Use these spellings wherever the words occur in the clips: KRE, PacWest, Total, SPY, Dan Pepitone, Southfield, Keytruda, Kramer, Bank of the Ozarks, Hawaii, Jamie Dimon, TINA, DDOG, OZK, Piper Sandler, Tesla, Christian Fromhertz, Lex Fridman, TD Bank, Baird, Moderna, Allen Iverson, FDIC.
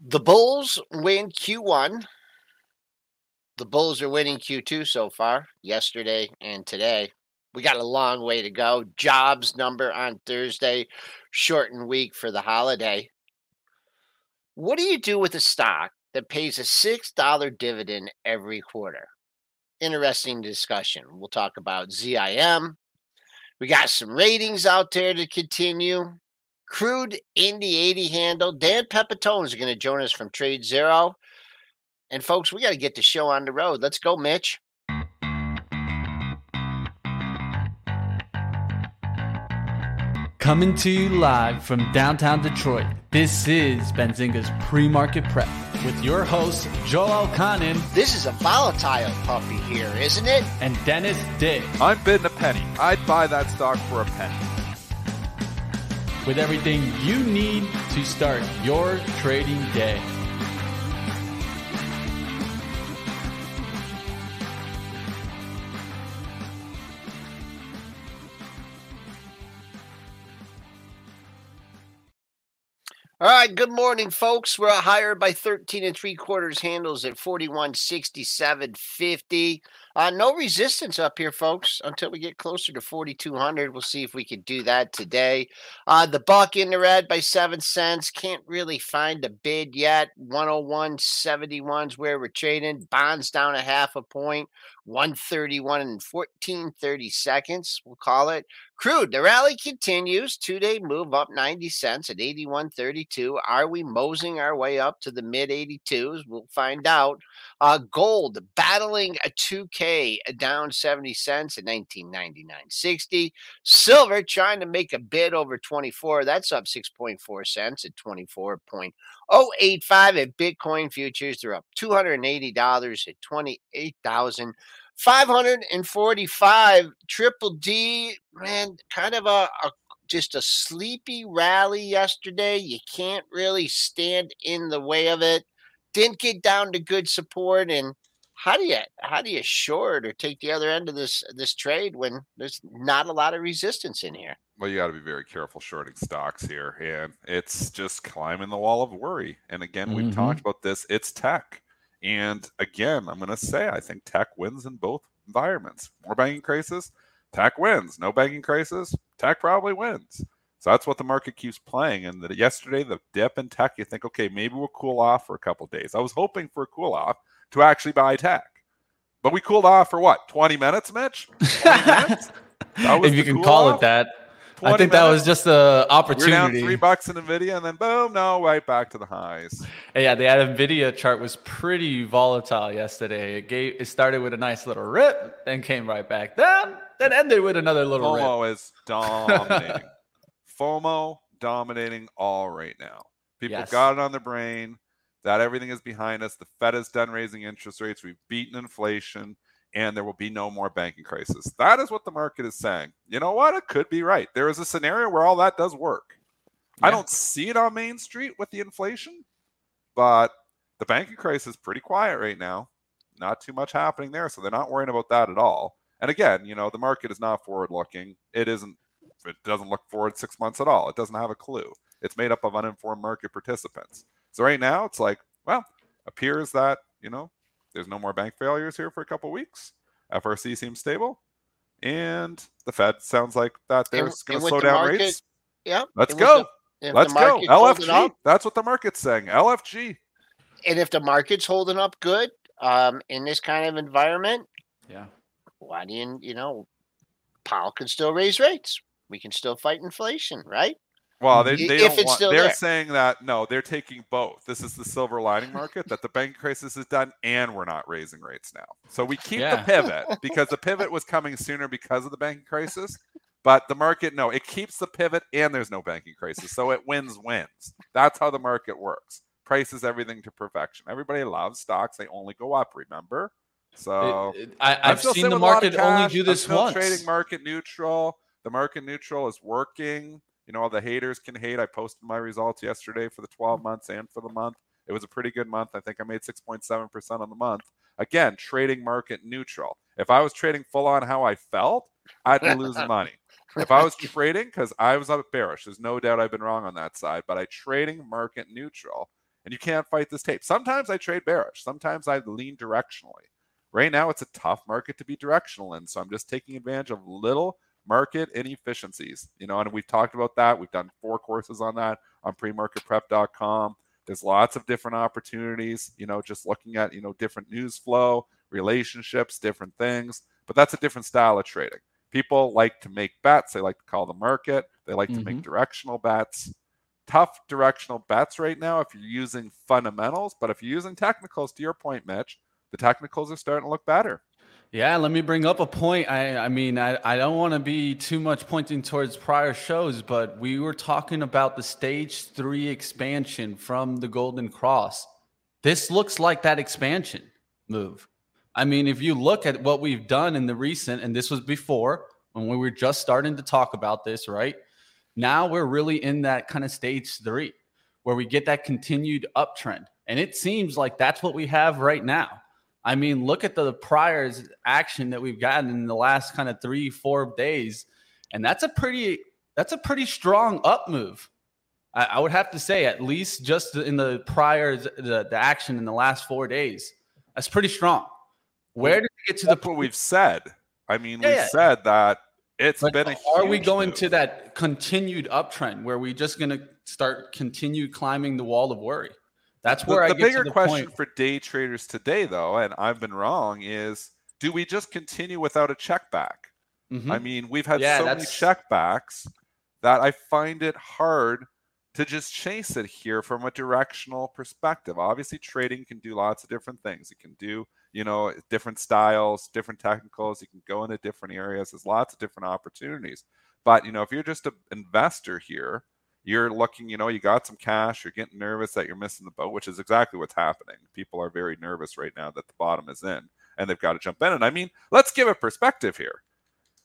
The Bulls win Q1. The Bulls are winning Q2 so far, yesterday and today. We got a long way to go. Jobs number on Thursday, shortened week for the holiday. What do you do with a stock that pays a $6 dividend every quarter? Interesting discussion. We'll talk about ZIM. We got some ratings out there to continue. Crude Indy 80 handle. Dan Pepitone is going to join us from TradeZero. And folks, we got to get the show on the road. Let's go, Mitch. Coming to you live from downtown Detroit, this is Benzinga's Pre-Market Prep with your host, Joel Elconin. This is a volatile puppy here, isn't it? And Dennis Dick. I'm bidding a penny. I'd buy that stock for a penny. With everything you need to start your trading day. All right, good morning, folks. We're higher by 13 3/4 handles at 4167.50. No resistance up here, folks, until we get closer to 4,200. We'll see if we can do that today. The buck in the red by 7 cents. Can't really find a bid yet. 101.71 is where we're trading. Bonds down a half a point. 131 and 14.30 seconds, we'll call it. Crude, the rally continues. Two-day move up 90 cents at 81.32. Are we moseying our way up to the mid-82s? We'll find out. Gold battling a 2K down 70 cents at 1999.60. Silver trying to make a bid over 24. That's up 6.4 cents at 24.085. And Bitcoin futures, they're up $280 at 28,000. 545. Triple D, man, kind of a just a sleepy rally yesterday. You can't really stand in the way of it. Didn't get down to good support. And how do you short or take the other end of this trade when there's not a lot of resistance in here? Well, you got to be very careful shorting stocks here, and it's just climbing the wall of worry. And again, we've talked about this. It's tech. And again, I'm going to say, I think tech wins in both environments. More banking crisis, tech wins. No banking crisis, tech probably wins. So that's what the market keeps playing. And yesterday, the dip in tech, you think, okay, maybe we'll cool off for a couple of days. I was hoping for a cool off to actually buy tech. But we cooled off for what, 20 minutes, Mitch? 20 minutes? If you can call it that. I think that was just the opportunity. We're down $3 in NVIDIA, and then boom, no, right back to the highs. Yeah, the NVIDIA chart was pretty volatile yesterday. It started with a nice little rip, then came right back down, then ended with another little FOMO rip. FOMO is dominating. FOMO dominating all right now. People got it on their brain that everything is behind us. The Fed is done raising interest rates. We've beaten inflation. And there will be no more banking crisis. That is what the market is saying. You know what? It could be right. There is a scenario where all that does work. Yeah. I don't see it on Main Street with the inflation, but the banking crisis is pretty quiet right now. Not too much happening there, so they're not worrying about that at all. And again, you know, the market is not forward-looking. It doesn't look forward 6 months at all. It doesn't have a clue. It's made up of uninformed market participants. So right now, it's like, well, appears that, you know, there's no more bank failures here for a couple of weeks. FRC seems stable. And the Fed sounds like that they're going to slow down rates. Yeah. Let's go. Let's go. LFG. That's what the market's saying. LFG. And if the market's holding up good in this kind of environment, why do you Powell can still raise rates. We can still fight inflation, right? Well, they're saying that, no, they're taking both. This is the silver lining market, that the bank crisis is done and we're not raising rates now. So we keep the pivot because the pivot was coming sooner because of the banking crisis. But the market, no, it keeps the pivot and there's no banking crisis. So it wins. That's how the market works. Prices everything to perfection. Everybody loves stocks. They only go up, remember? So I've seen the market only do this once. Trading market neutral. The market neutral is working. You know, all the haters can hate. I posted my results yesterday for the 12 months and for the month. It was a pretty good month. I think I made 6.7% on the month. Again, trading market neutral. If I was trading full on how I felt, I'd be losing money. If I was trading, because I was up bearish, there's no doubt I've been wrong on that side, but I trading market neutral. and you can't fight this tape. Sometimes I trade bearish. Sometimes I lean directionally. Right now, it's a tough market to be directional in, so I'm just taking advantage of little market inefficiencies, you know, and we've talked about that. We've done 4 courses on that on premarketprep.com. There's lots of different opportunities, you know, just looking at, you know, different news flow, relationships, different things, but that's a different style of trading. People like to make bets. They like to call the market. They like to make directional bets. Tough directional bets right now if you're using fundamentals, but if you're using technicals, to your point, Mitch, the technicals are starting to look better. Yeah, let me bring up a point. I mean, I don't want to be too much pointing towards prior shows, but we were talking about the stage 3 expansion from the Golden Cross. This looks like that expansion move. I mean, if you look at what we've done in the recent, and this was before when we were just starting to talk about this, right? Now we're really in that kind of stage 3 where we get that continued uptrend. And it seems like that's what we have right now. I mean, look at the prior action that we've gotten in the last kind of 3-4 days. And that's a pretty strong up move. I would have to say, at least just in the prior, the action in the last 4 days, that's pretty strong. Where did we get to the point we've said? I mean, we said that it's been a huge move. Are we going to that continued uptrend where we're just going to start continue climbing the wall of worry? That's where I get to the bigger question for day traders today, though, and I've been wrong, is do we just continue without a check back? Mm-hmm. I mean, we've had so many check backs that I find it hard to just chase it here from a directional perspective. Obviously, trading can do lots of different things. It can do, you know, different styles, different technicals. You can go into different areas. There's lots of different opportunities. But, you know, if you're just an investor here, you're looking, you know, you got some cash, you're getting nervous that you're missing the boat, which is exactly what's happening. People are very nervous right now that the bottom is in and they've got to jump in. And I mean, let's give a perspective here.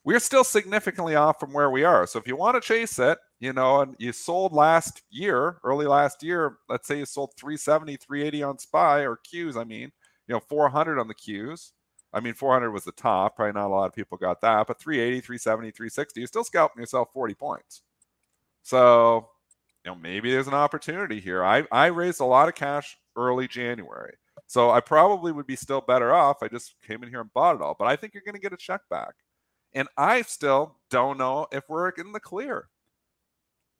We're still significantly off from where we are. So if you want to chase it, you know, and you sold last year, early last year, let's say you sold 370, 380 on SPY or Qs. I mean, you know, 400 on the Qs. I mean, 400 was the top. Probably not a lot of people got that, but 380, 370, 360, you're still scalping yourself 40 points. So, you know, maybe there's an opportunity here. I raised a lot of cash early January, so I probably would be still better off. I just came in here and bought it all, but I think you're going to get a check back. And I still don't know if we're in the clear.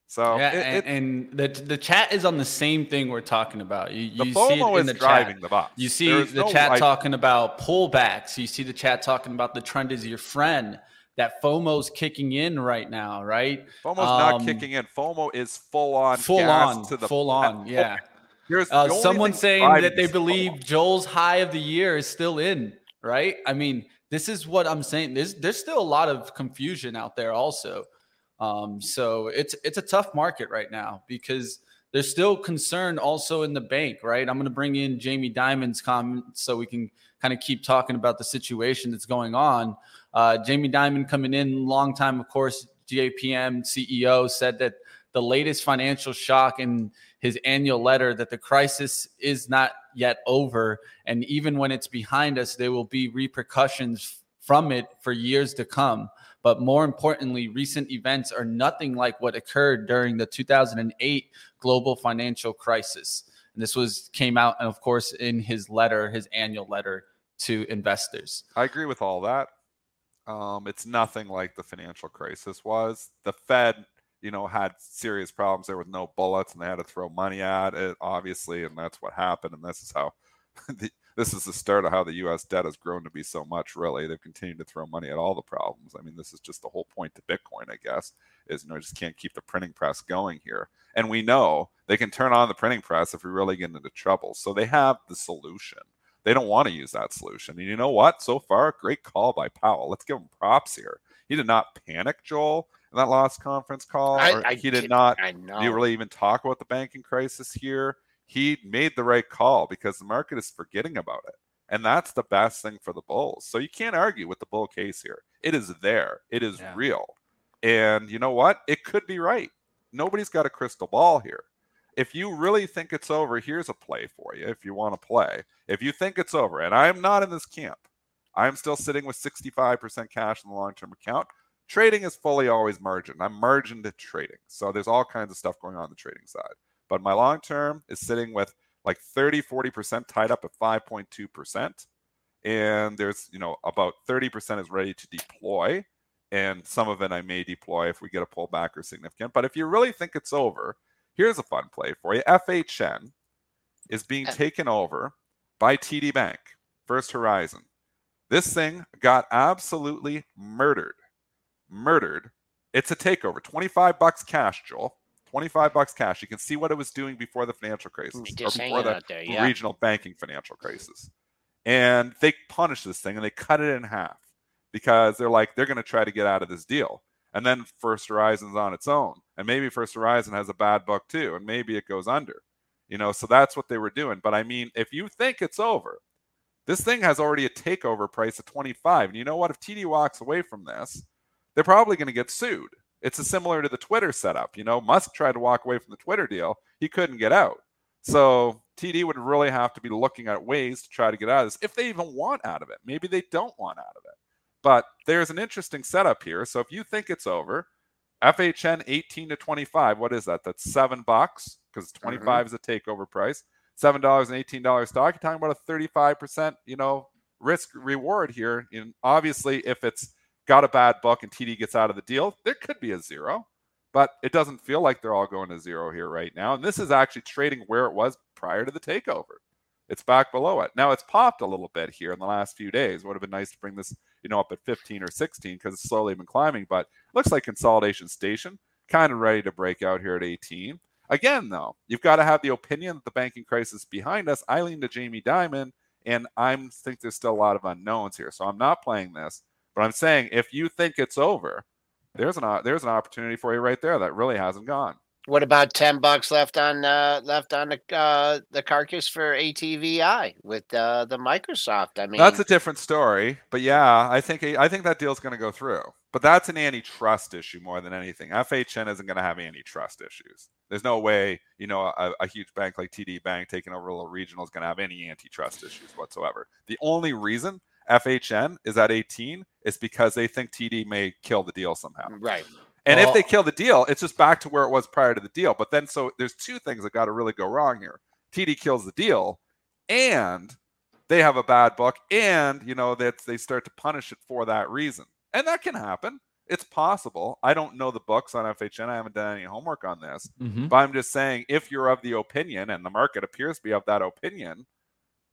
So, yeah, and the chat is on the same thing we're talking about. You see it in the chat. The box. You see the chat talking about pullbacks. You see the chat talking about the trend is your friend. That FOMO's kicking in right now, right? FOMO's not kicking in. FOMO is full on. Yeah. Someone saying that they believe FOMO. Joel's high of the year is still in, right? I mean, this is what I'm saying. There's still a lot of confusion out there, also. So it's a tough market right now because there's still concern also in the bank, right? I'm going to bring in Jamie Dimon's comments so we can kind of keep talking about the situation that's going on. Jamie Dimon coming in long time, of course, JPM CEO, said that the latest financial shock in his annual letter that the crisis is not yet over. And even when it's behind us, there will be repercussions from it for years to come. But more importantly, recent events are nothing like what occurred during the 2008 global financial crisis. And this came out, of course, in his letter, his annual letter to investors. I agree with all that. It's nothing like the financial crisis was. The Fed, you know, had serious problems there with no bullets, and they had to throw money at it, obviously, and that's what happened. And this is how, this is the start of how the U.S. debt has grown to be so much. Really, they've continued to throw money at all the problems. I mean, this is just the whole point to Bitcoin, I guess, is, you know, just can't keep the printing press going here. And we know they can turn on the printing press if we really get into trouble. So they have the solution. They don't want to use that solution. And you know what? So far, great call by Powell. Let's give him props here. He did not panic, Joel, in that last conference call. He did not really even talk about the banking crisis here. He made the right call because the market is forgetting about it. And that's the best thing for the bulls. So you can't argue with the bull case here. It is there. It is real. And you know what? It could be right. Nobody's got a crystal ball here. If you really think it's over, here's a play for you if you want to play. If you think it's over, and I'm not in this camp. I'm still sitting with 65% cash in the long-term account. Trading is fully always margined. I'm margined at trading. So there's all kinds of stuff going on the trading side. But my long-term is sitting with like 30, 40% tied up at 5.2%. And there's, you know, about 30% is ready to deploy. And some of it I may deploy if we get a pullback or significant. But if you really think it's over, here's a fun play for you. FHN is being taken over by TD Bank, First Horizon. This thing got absolutely murdered. Murdered. It's a takeover. $25 cash, Joel. $25 cash. You can see what it was doing before the financial crisis, or before the regional banking financial crisis. And they punished this thing, and they cut it in half because they're like, they're going to try to get out of this deal. And then First Horizon's on its own. And maybe First Horizon has a bad book too, and maybe it goes under. You know, so that's what they were doing. But I mean, if you think it's over, this thing has already a takeover price of 25. And you know what? If TD walks away from this, they're probably going to get sued. It's similar to the Twitter setup. You know, Musk tried to walk away from the Twitter deal. He couldn't get out. So TD would really have to be looking at ways to try to get out of this, if they even want out of it. Maybe they don't want out of it. But there's an interesting setup here. So if you think it's over, FHN 18 to 25, what is that? That's $7 because 25 is a takeover price. $7 and $18 stock. You're talking about a 35%, you know, risk reward here. And obviously, if it's got a bad book and TD gets out of the deal, there could be a zero, but it doesn't feel like they're all going to zero here right now. And this is actually trading where it was prior to the takeover. It's back below it. Now it's popped a little bit here in the last few days. It would have been nice to bring this, you know, up at 15 or 16 because it's slowly been climbing, but looks like consolidation station, kind of ready to break out here at 18. Again, though, you've got to have the opinion that the banking crisis is behind us. I lean to Jamie Dimon, and I think there's still a lot of unknowns here. So I'm not playing this. But I'm saying, if you think it's over, there's an opportunity for you right there that really hasn't gone. What about $10 left on the carcass for ATVI with the Microsoft? I mean, that's a different story. But yeah, I think that deal's going to go through. But that's an antitrust issue more than anything. FHN isn't going to have antitrust issues. There's no way, you know, a huge bank like TD Bank taking over a little regional is going to have any antitrust issues whatsoever. The only reason FHN is at 18 is because they think TD may kill the deal somehow. Right. And if they kill the deal, it's just back to where it was prior to the deal. But then, so there's two things that got to really go wrong here. TD kills the deal and they have a bad book, and, you know, that they start to punish it for that reason. And that can happen. It's possible. I don't know the books on FHN. I haven't done any homework on this, but I'm just saying, if you're of the opinion, and the market appears to be of that opinion,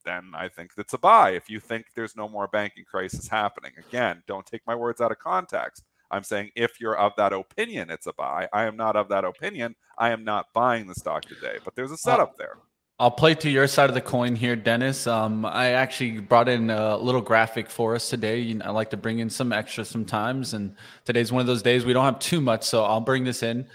then I think that's a buy. If you think there's no more banking crisis happening, again, don't take my words out of context. I'm saying if you're of that opinion, it's a buy. I am not of that opinion. I am not buying the stock today, but there's a setup there. I'll play to your side of the coin here, Dennis. I actually brought in a little graphic for us today. You know, I like to bring in some extra sometimes, and today's one of those days we don't have too much, so I'll bring this in.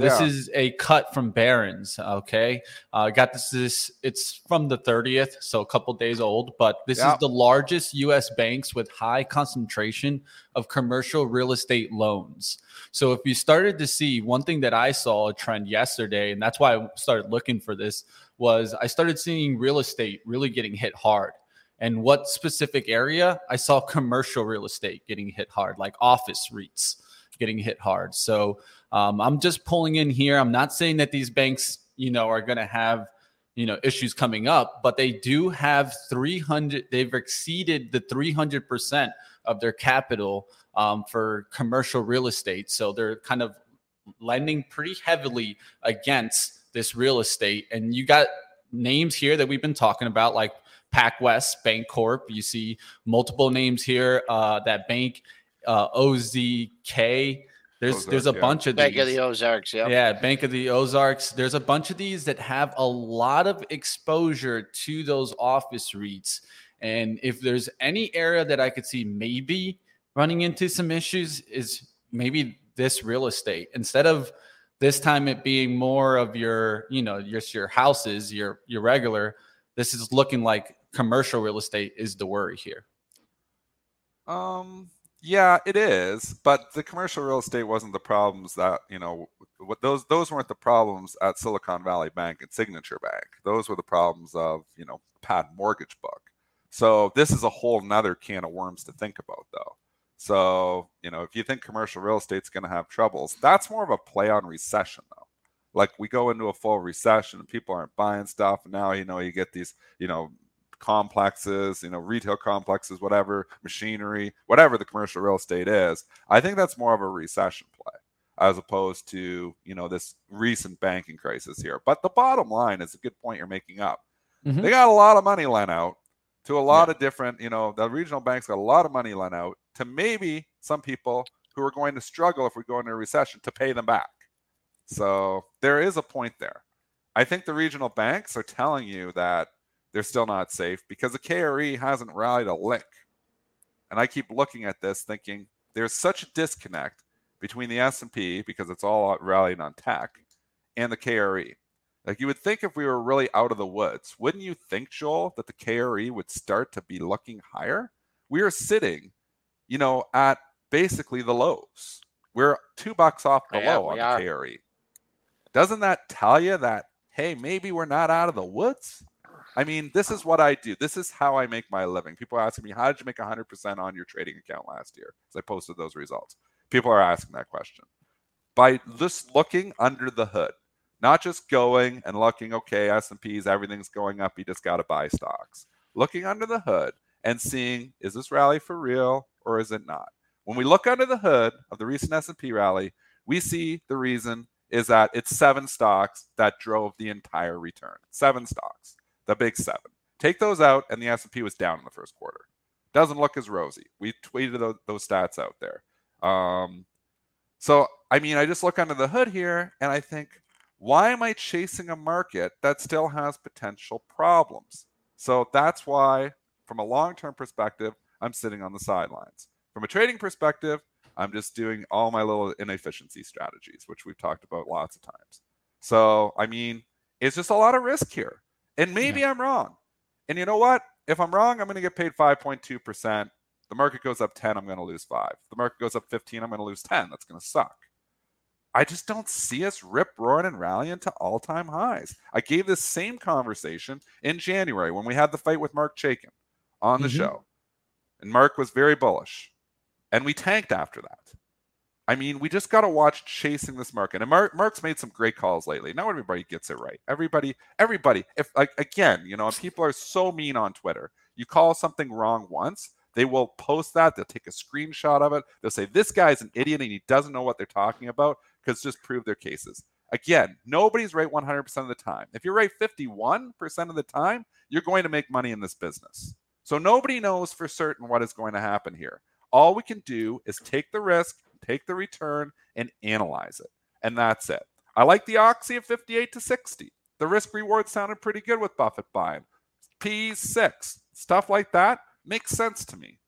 This is a cut from Barron's, okay? Got this. It's from the 30th, so a couple days old, but this is the largest U.S. banks with high concentration of commercial real estate loans. So if you started to see one thing that I saw a trend yesterday, and that's why I started looking for this, was I started seeing real estate really getting hit hard. And what specific area? I saw commercial real estate getting hit hard, like office REITs getting hit hard. So I'm just pulling in here. I'm not saying that these banks, you know, are going to have, you know, issues coming up, but they do have 300. They've exceeded the 300% of their capital for commercial real estate. So they're kind of lending pretty heavily against this real estate. And you got names here that we've been talking about, like PacWest, Bancorp. You see multiple names here, that bank, OZK. There's a bunch of these. Bank of the Ozarks, yeah. Bank of the Ozarks. There's a bunch of these that have a lot of exposure to those office REITs. And if there's any area that I could see maybe running into some issues, is maybe this real estate. Instead of this time it being more of your, you know, your houses, your regular, this is looking like commercial real estate is the worry here. Yeah, it is. But the commercial real estate wasn't the problems that, you know, those weren't the problems at Silicon Valley Bank and Signature Bank. Those were the problems of, you know, pad mortgage book. So this is a whole nother can of worms to think about, though. So, you know, if you think commercial real estate's going to have troubles, that's more of a play on recession, though. like we go into a full recession and people aren't buying stuff. And now, you know, you get these, you know, complexes, you know, retail complexes, whatever, machinery, whatever the commercial real estate is. I think that's more of a recession play as opposed to, you know, this recent banking crisis here. But the bottom line is a good point you're making up. Mm-hmm. They got a lot of money lent out to a lot of different, you know, the regional banks got a lot of money lent out to maybe some people who are going to struggle if we go into a recession to pay them back. So there is a point there. I think the regional banks are telling you that they're still not safe because the KRE hasn't rallied a lick. And I keep looking at this thinking there's such a disconnect between the S&P, because it's all rallying on tech, and the KRE. Like you would think if we were really out of the woods, wouldn't you think, Joel, that the KRE would start to be looking higher? We are sitting, you know, at basically the lows. We're $2 off the low on the KRE. Doesn't that tell you that, hey, maybe we're not out of the woods? I mean, this is what I do. This is how I make my living. People are asking me, how did you make 100% on your trading account last year? Because I posted those results. People are asking that question. By just looking under the hood. Not just going and looking, okay, S&Ps, everything's going up. You just got to buy stocks. Looking under the hood and seeing, is this rally for real or is it not? When we look under the hood of the recent S&P rally, we see the reason is that it's 7 stocks that drove the entire return. 7 stocks, the big 7. Take those out, and the S&P was down in the first quarter. Doesn't look as rosy. We tweeted those stats out there. So, I mean, I just look under the hood here, and I think, why am I chasing a market that still has potential problems? So that's why, from a long-term perspective, I'm sitting on the sidelines. From a trading perspective, I'm just doing all my little inefficiency strategies, which we've talked about lots of times. So, I mean, it's just a lot of risk here. And maybe I'm wrong. And you know what? If I'm wrong, I'm going to get paid 5.2%. The market goes up 10, I'm going to lose 5. The market goes up 15, I'm going to lose 10. That's going to suck. I just don't see us rip-roaring and rallying to all-time highs. I gave this same conversation in January when we had the fight with Mark Chaikin on the show. And Mark was very bullish. And we tanked after that. I mean, we just got to watch chasing this market. And Mark's made some great calls lately. Now everybody gets it right. Everybody. If like again, you know, people are so mean on Twitter. You call something wrong once, they will post that. They'll take a screenshot of it. They'll say, this guy's an idiot and he doesn't know what they're talking about. Because just prove their cases. Again, nobody's right 100% of the time. If you're right 51% of the time, you're going to make money in this business. So nobody knows for certain what is going to happen here. All we can do is take the risk, take the return, and analyze it. And that's it. I like the Oxy at 58 to 60. The risk reward sounded pretty good with Buffett buying. P6, stuff like that makes sense to me.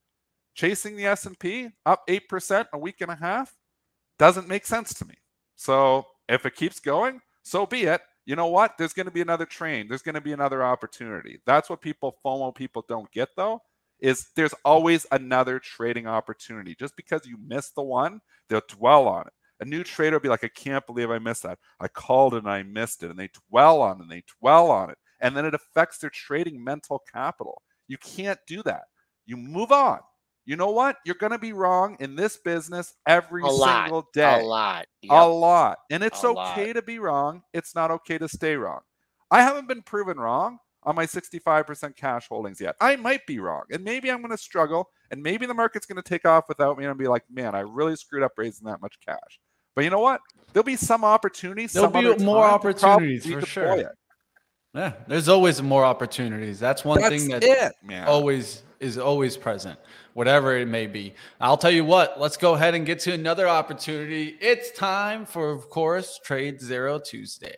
Chasing the S&P up 8% a week and a half doesn't make sense to me. So if it keeps going, so be it. You know what? There's going to be another train. There's going to be another opportunity. That's what people, FOMO people don't get though, is there's always another trading opportunity. Just because you miss the one, they'll dwell on it. A new trader will be like, I can't believe I missed that. I called it and I missed it. And they dwell on it and they dwell on it. And then it affects their trading mental capital. You can't do that. You move on. You know what? You're going to be wrong in this business every single day. A lot. And it's okay to be wrong. It's not okay to stay wrong. I haven't been proven wrong on my 65% cash holdings yet. I might be wrong. And maybe I'm going to struggle. And maybe the market's going to take off without me. And I'll be like, man, I really screwed up raising that much cash. But you know what? There'll be some opportunities. There'll be more opportunities for sure. Yeah, there's always more opportunities. That's one thing that is always present, whatever it may be. I'll tell you what, let's go ahead and get to another opportunity. It's time for, of course, Trade Zero Tuesday.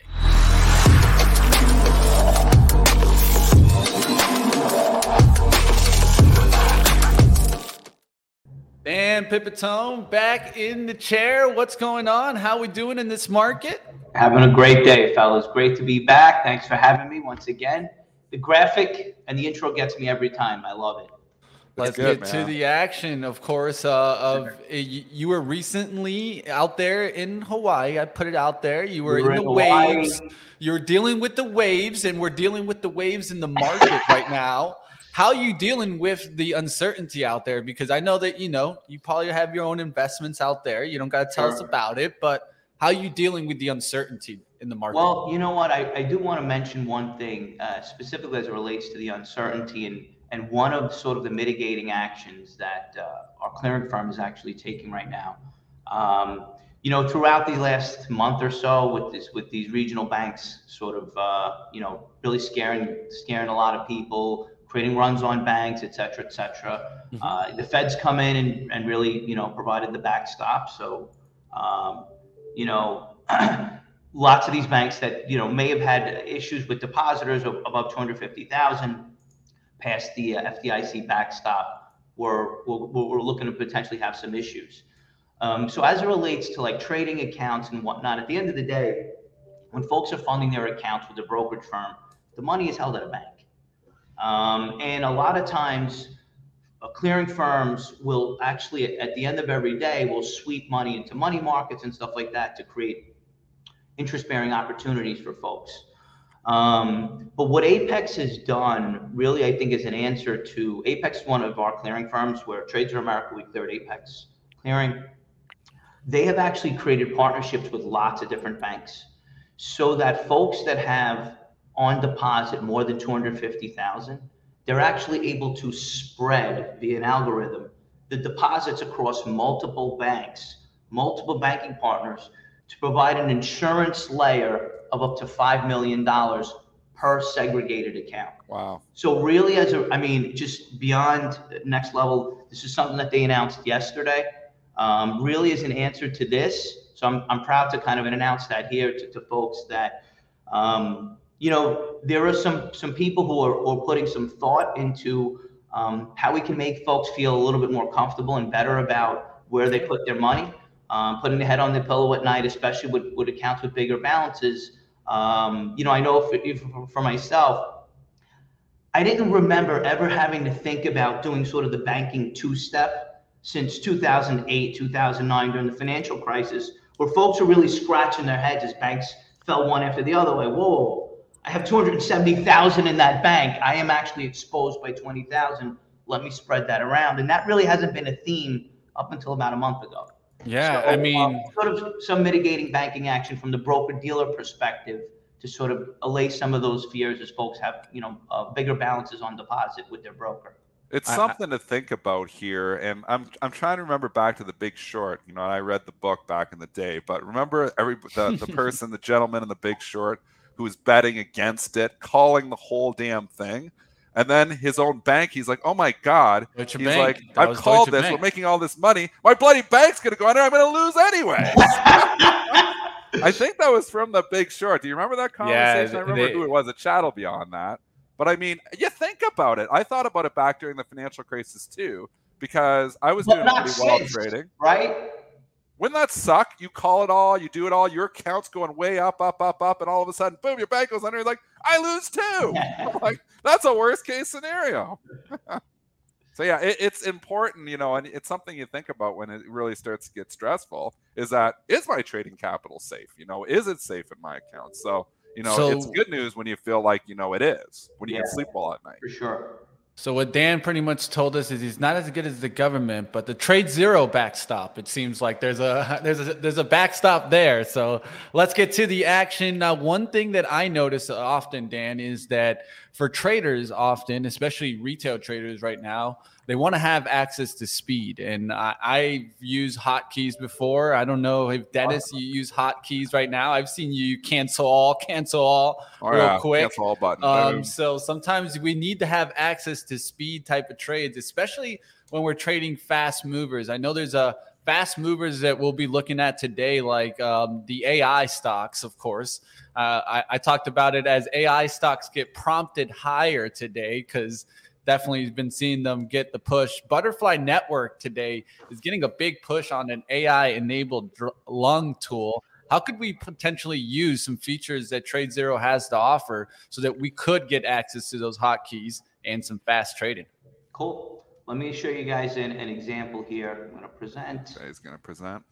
Dan Pepitone back in the chair. What's going on? How we doing in this market? Having a great day, fellas. Great to be back. Thanks for having me once again. The graphic and the intro gets me every time. I love it. Let's get to the action, of course. You were recently out there in Hawaii. I put it out there. You were in the waves. You're dealing with the waves, and we're dealing with the waves in the market right now. How are you dealing with the uncertainty out there? Because I know that, you know, you probably have your own investments out there. You don't got to tell us about it, but how are you dealing with the uncertainty? in the market? Well, you know what? I do want to mention one thing specifically as it relates to the uncertainty, and one of sort of the mitigating actions that our clearing firm is actually taking right now. You know, throughout the last month or so, with these regional banks sort of you know, really scaring a lot of people, creating runs on banks, et cetera, et cetera. Mm-hmm. The Fed's come in and really, you know, provided the backstop. So, you know, lots of these banks that, you know, may have had issues with depositors of above 250,000 past the FDIC backstop were looking to potentially have some issues. So as it relates to like trading accounts and whatnot, at the end of the day, when folks are funding their accounts with a brokerage firm, the money is held at a bank. And a lot of times clearing firms will actually at the end of every day will sweep money into money markets and stuff like that to create interest-bearing opportunities for folks. But what Apex has done really, I think, is an answer to Apex, one of our clearing firms where TradeZero America, we cleared Apex Clearing. They have actually created partnerships with lots of different banks so that folks that have on deposit more than 250,000, they're actually able to spread via an algorithm the deposits across multiple banks, multiple banking partners, to provide an insurance layer of up to $5 million per segregated account. Wow. So really, I mean, just beyond next level, this is something that they announced yesterday, really is an answer to this. So I'm proud to kind of announce that here to folks that, you know, there are some people who are putting some thought into how we can make folks feel a little bit more comfortable and better about where they put their money, putting their head on the pillow at night, especially with accounts with bigger balances. You know, I know for myself, I didn't remember ever having to think about doing sort of the banking two-step since 2008, 2009 during the financial crisis, where folks are really scratching their heads as banks fell one after the other. Like, whoa. I have 270,000 in that bank. I am actually exposed by 20,000. Let me spread that around. And that really hasn't been a theme up until about a month ago. Yeah, so, I mean, sort of some mitigating banking action from the broker-dealer perspective to sort of allay some of those fears as folks have, you know, bigger balances on deposit with their broker. It's something to think about here, and I'm trying to remember back to The Big Short. You know, I read the book back in the day, but remember the person, the gentleman in The Big Short, who was betting against it, calling the whole damn thing. And then his own bank, he's like, oh my God. Deutsche he's Bank. Like, I've called Deutsche this. Bank. We're making all this money. My bloody bank's going to go under. I'm going to lose anyway. I think that was from The Big Short. Do you remember that conversation? Yeah, I remember who it was. A chat will be on that. But I mean, you think about it. I thought about it back during the financial crisis too, because I was doing pretty well trading. Right? Wouldn't that suck? You call it all, you do it all, your account's going way up, up, up, up, and all of a sudden, boom, your bank goes under. It's like, I lose too. I'm like, that's a worst case scenario. So yeah, it's important, you know, and it's something you think about when it really starts to get stressful is that, is my trading capital safe? You know, is it safe in my account? So, you know, it's good news when you feel like, you know, it is, when you can sleep well at night. For sure. So what Dan pretty much told us is he's not as good as the government, but the TradeZero backstop, it seems like there's a backstop there. So let's get to the action. Now, one thing that I notice often, Dan, is that for traders often, especially retail traders right now, they want to have access to speed. And I've used hotkeys before. I don't know if Dennis, you use hotkeys right now. I've seen you cancel all real quick. Cancel all button. So sometimes we need to have access to speed type of trades, especially when we're trading fast movers. I know there's a fast movers that we'll be looking at today, like the AI stocks, of course. I talked about it as AI stocks get prompted higher today because definitely been seeing them get the push. Butterfly Network today is getting a big push on an AI-enabled lung tool. How could we potentially use some features that TradeZero has to offer so that we could get access to those hotkeys and some fast trading? Cool. Let me show you guys an example here. I'm going to present. He's going to present.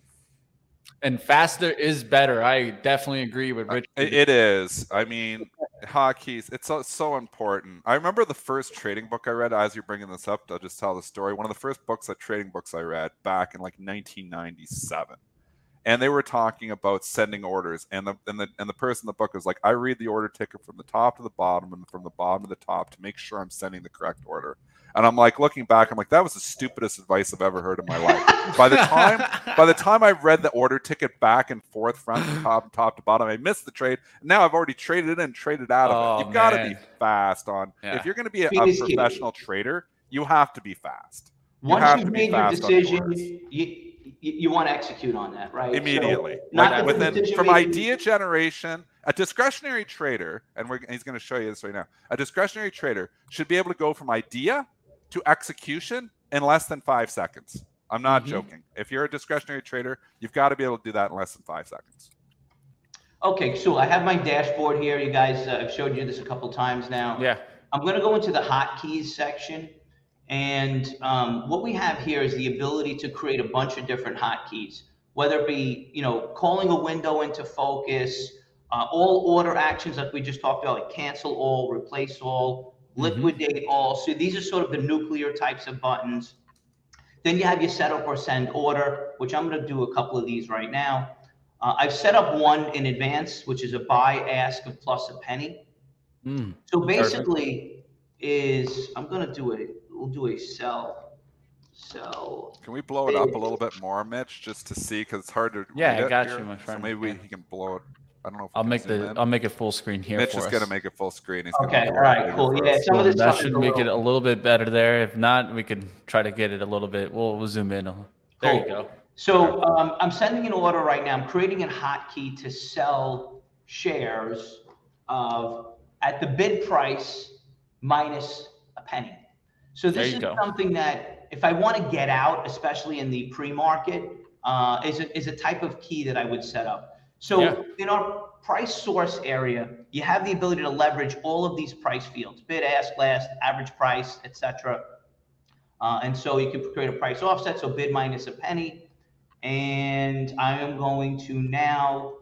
And faster is better. I definitely agree with Richard. It is. I mean, hotkeys, it's so important. I remember the first trading book I read. As you're bringing this up, I'll just tell the story. One of the first trading books I read back in like 1997, and they were talking about sending orders. And the person in the book was like, I read the order ticket from the top to the bottom and from the bottom to the top to make sure I'm sending the correct order. And I'm like, looking back, I'm like, that was the stupidest advice I've ever heard in my life. By the time I read the order ticket back and forth from top to bottom, I missed the trade. Now I've already traded in and traded out of it. You've got to be fast on. Yeah. If you're going to be a professional trader, you have to be fast. Once you've made your decision, you want to execute on that, right? Immediately. So not within, from idea generation, a discretionary trader, and he's going to show you this right now, a discretionary trader should be able to go from idea to execution in less than 5 seconds. I'm not joking. If you're a discretionary trader, you've got to be able to do that in less than 5 seconds. Okay, so I have my dashboard here. You guys, I've showed you this a couple times now. Yeah. I'm going to go into the hotkeys section. And what we have here is the ability to create a bunch of different hotkeys, whether it be, calling a window into focus, all order actions like we just talked about, like cancel all, replace all, liquidate all. So these are sort of the nuclear types of buttons. Then you have your set up or send order, which I'm going to do a couple of these right now. I've set up one in advance, which is a buy, ask, and plus a penny. So basically I'm going to do it. We'll do a sell. Can we blow it up a little bit more, Mitch, just to see? Because it's hard to. Yeah, I got you, my friend. So maybe he can blow it. I don't know. I'll make it full screen here. Mitch is gonna make it full screen. Okay. All right. Cool. Yeah. Some of this stuff should make it a little bit better there. If not, we could try to get it a little bit. We'll zoom in. There you go. So I'm sending an order right now. I'm creating a hotkey to sell shares of at the bid price minus a penny. So this is something that if I want to get out, especially in the pre-market, is a type of key that I would set up. So in our price source area, you have the ability to leverage all of these price fields, bid, ask, last, average price, et cetera. And so you can create a price offset, so bid minus a penny. And I am going to now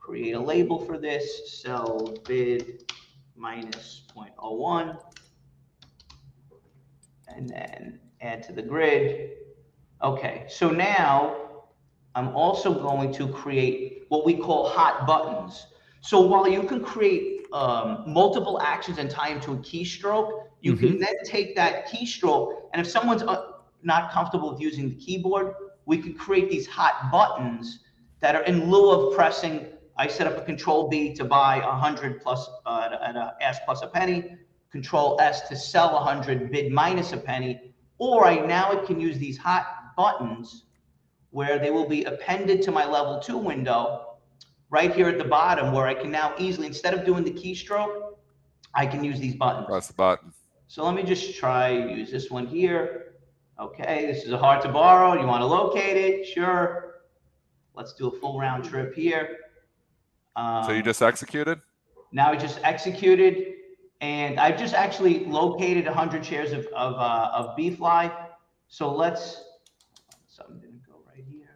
create a label for this, sell bid minus 0.01. And then add to the grid. Okay, so now I'm also going to create what we call hot buttons. So while you can create multiple actions and tie them to a keystroke, you can then take that keystroke, and if someone's not comfortable with using the keyboard, we can create these hot buttons that are in lieu of pressing. I set up a control B to buy 100 plus at a ask plus a penny. Control S to sell 100, bid minus a penny, or now it can use these hot buttons where they will be appended to my level 2 window right here at the bottom, where I can now easily, instead of doing the keystroke, I can use these buttons. Press the button. So let me just use this one here. Okay, this is a hard to borrow. You want to locate it? Sure. Let's do a full round trip here. So you just executed? Now I just executed. And I've just actually located 100 shares of BFly. So I'm going to go right here.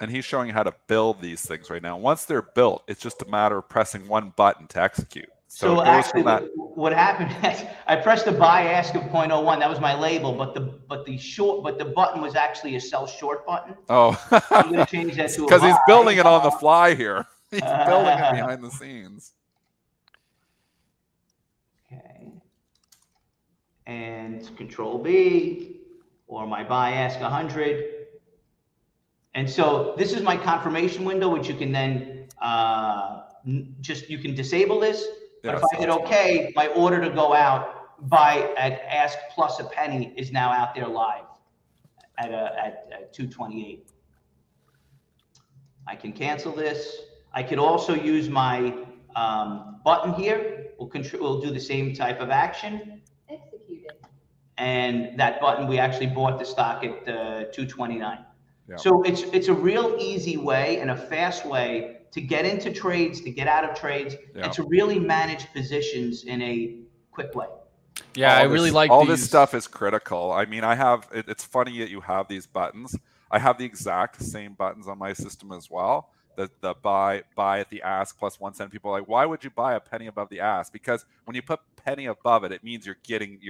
And he's showing how to build these things right now. Once they're built, it's just a matter of pressing one button to execute. So actually, what happened is I pressed the buy ask of 0.01. That was my label, but the button was actually a sell short button. Oh, so I'm going to change that to a buy. Because he's building it on the fly here. He's building it behind the scenes. Okay. And control B or my buy ask 100. And so this is my confirmation window, which you can then you can disable this. But if I hit OK, my order to go out buy at ask plus a penny is now out there live at 228. I can cancel this. I could also use my button here. We'll do the same type of action. Executed. And that button, we actually bought the stock at 229. Yeah. So it's a real easy way and a fast way to get into trades, to get out of trades, and to really manage positions in a quick way. Yeah, I really like all this stuff is critical. I mean, it's funny that you have these buttons. I have the exact same buttons on my system as well. the buy at the ask plus 1 cent. People are like, why would you buy a penny above the ask? Because when you put penny above it, it means you're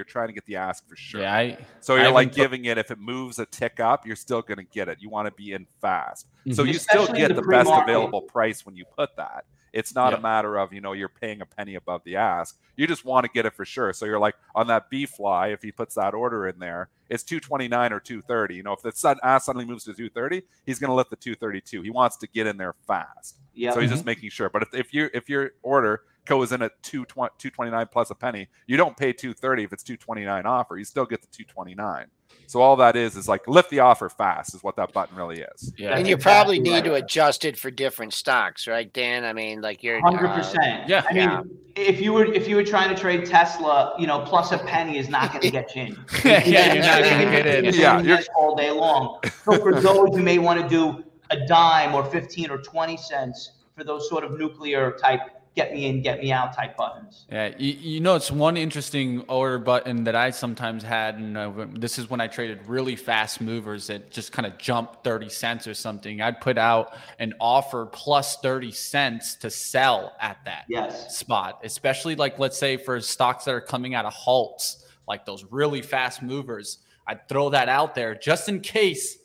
trying to get the ask for sure. Yeah, so you're giving it. If it moves a tick up, you're still going to get it. You want to be in fast. Mm-hmm. So you still get the best available price when you put that. It's not a matter of, you're paying a penny above the ask. You just want to get it for sure. So you're like on that B fly, if he puts that order in there, it's 229 or 230. If the ask suddenly moves to 230, he's going to lift the 232. He wants to get in there fast. Yeah. So he's just making sure. But if your order goes in at 229 plus a penny, you don't pay 230 if it's 229 offer. You still get the 229. So all that is like lift the offer fast is what that button really is. Yeah. And you probably need to adjust it for different stocks, right, Dan? I mean, like you're 100%. Yeah. I mean, if you were trying to trade Tesla, plus a penny is not going to get you in. You're not going to get in. Yeah, all day long. So for those who may want to do a dime or 15 or 20 cents for those sort of nuclear type get me in, get me out type buttons. Yeah, it's one interesting order button that I sometimes had, and this is when I traded really fast movers that just kind of jumped 30 cents or something. I'd put out an offer plus 30 cents to sell at that spot, especially like let's say for stocks that are coming out of halts, like those really fast movers. I'd throw that out there just in case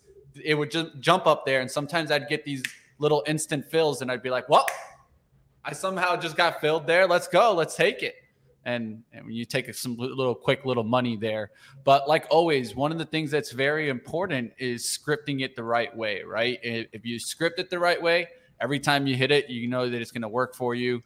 it would just jump up there, and sometimes I'd get these little instant fills, and I'd be like, "What? I somehow just got filled there. Let's go. Let's take it." And you take some quick money there. But like always, one of the things that's very important is scripting it the right way, right? If you script it the right way, every time you hit it, you know that it's going to work for you.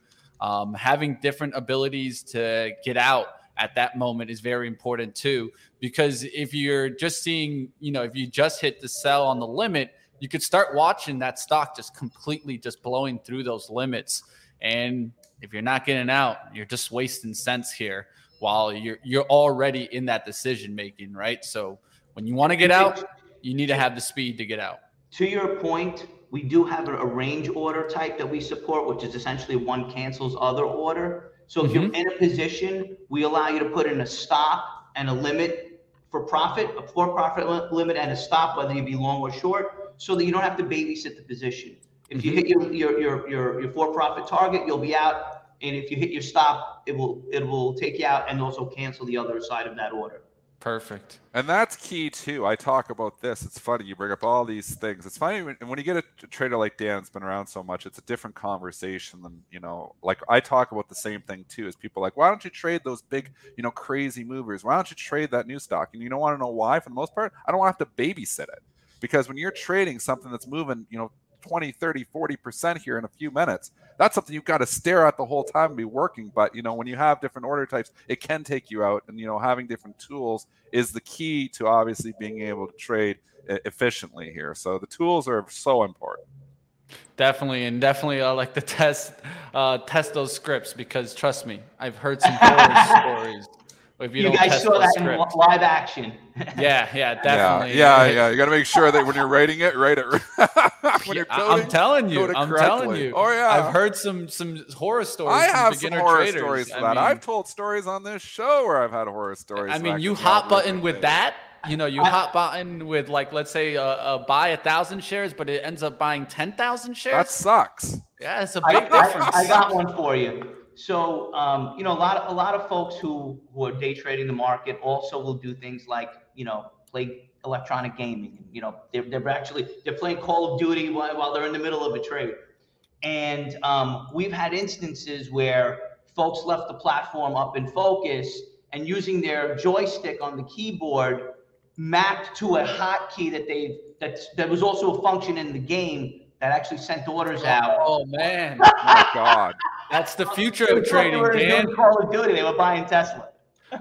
Having different abilities to get out at that moment is very important too, because if you're just seeing, if you just hit the sell on the limit, you could start watching that stock just completely just blowing through those limits. And if you're not getting out, you're just wasting cents here while you're already in that decision making, right? So when you want to get out, you need to have the speed to get out. To your point, we do have a range order type that we support, which is essentially one cancels other order. So if you're in a position, we allow you to put in a stop and a limit for profit, a for-profit limit and a stop, whether you be long or short, so that you don't have to babysit the position. If you hit your for-profit target, you'll be out, and if you hit your stop, it will take you out and also cancel the other side of that order. Perfect. And that's key too. I talk about this. It's funny you bring up all these things. It's funny when you get a trader like Dan's been around so much, it's a different conversation than like I talk about the same thing too. Is people like, why don't you trade those big crazy movers? Why don't you trade that new stock? And you don't want to know why. For the most part, I don't want to have to babysit it, because when you're trading something that's moving 20, 30, 40% here in a few minutes, that's something you've got to stare at the whole time and be working. But, when you have different order types, it can take you out. And, having different tools is the key to obviously being able to trade efficiently here. So the tools are so important. Definitely. And definitely I like to test those scripts, because trust me, I've heard some horror stories. If you guys saw that script in live action. Yeah, definitely. Yeah. You got to make sure that when you're writing it, write it. When you're coding, I'm telling you. Oh yeah. I've heard some horror stories. I have some horror traders. Stories for that. I've told stories on this show where I've had horror stories. I mean, you hot button with that. You hot button with like, let's say buy 1,000 shares, but it ends up buying 10,000 shares. That sucks. Yeah, it's a big difference. I got one for you. So, a lot of folks who are day trading the market also will do things like, play electronic gaming. They're playing Call of Duty while they're in the middle of a trade. And we've had instances where folks left the platform up in focus and using their joystick on the keyboard mapped to a hotkey that was also a function in the game that actually sent orders out. Oh, man. Oh, my God. That's the future of trading, Dan. They were buying Tesla.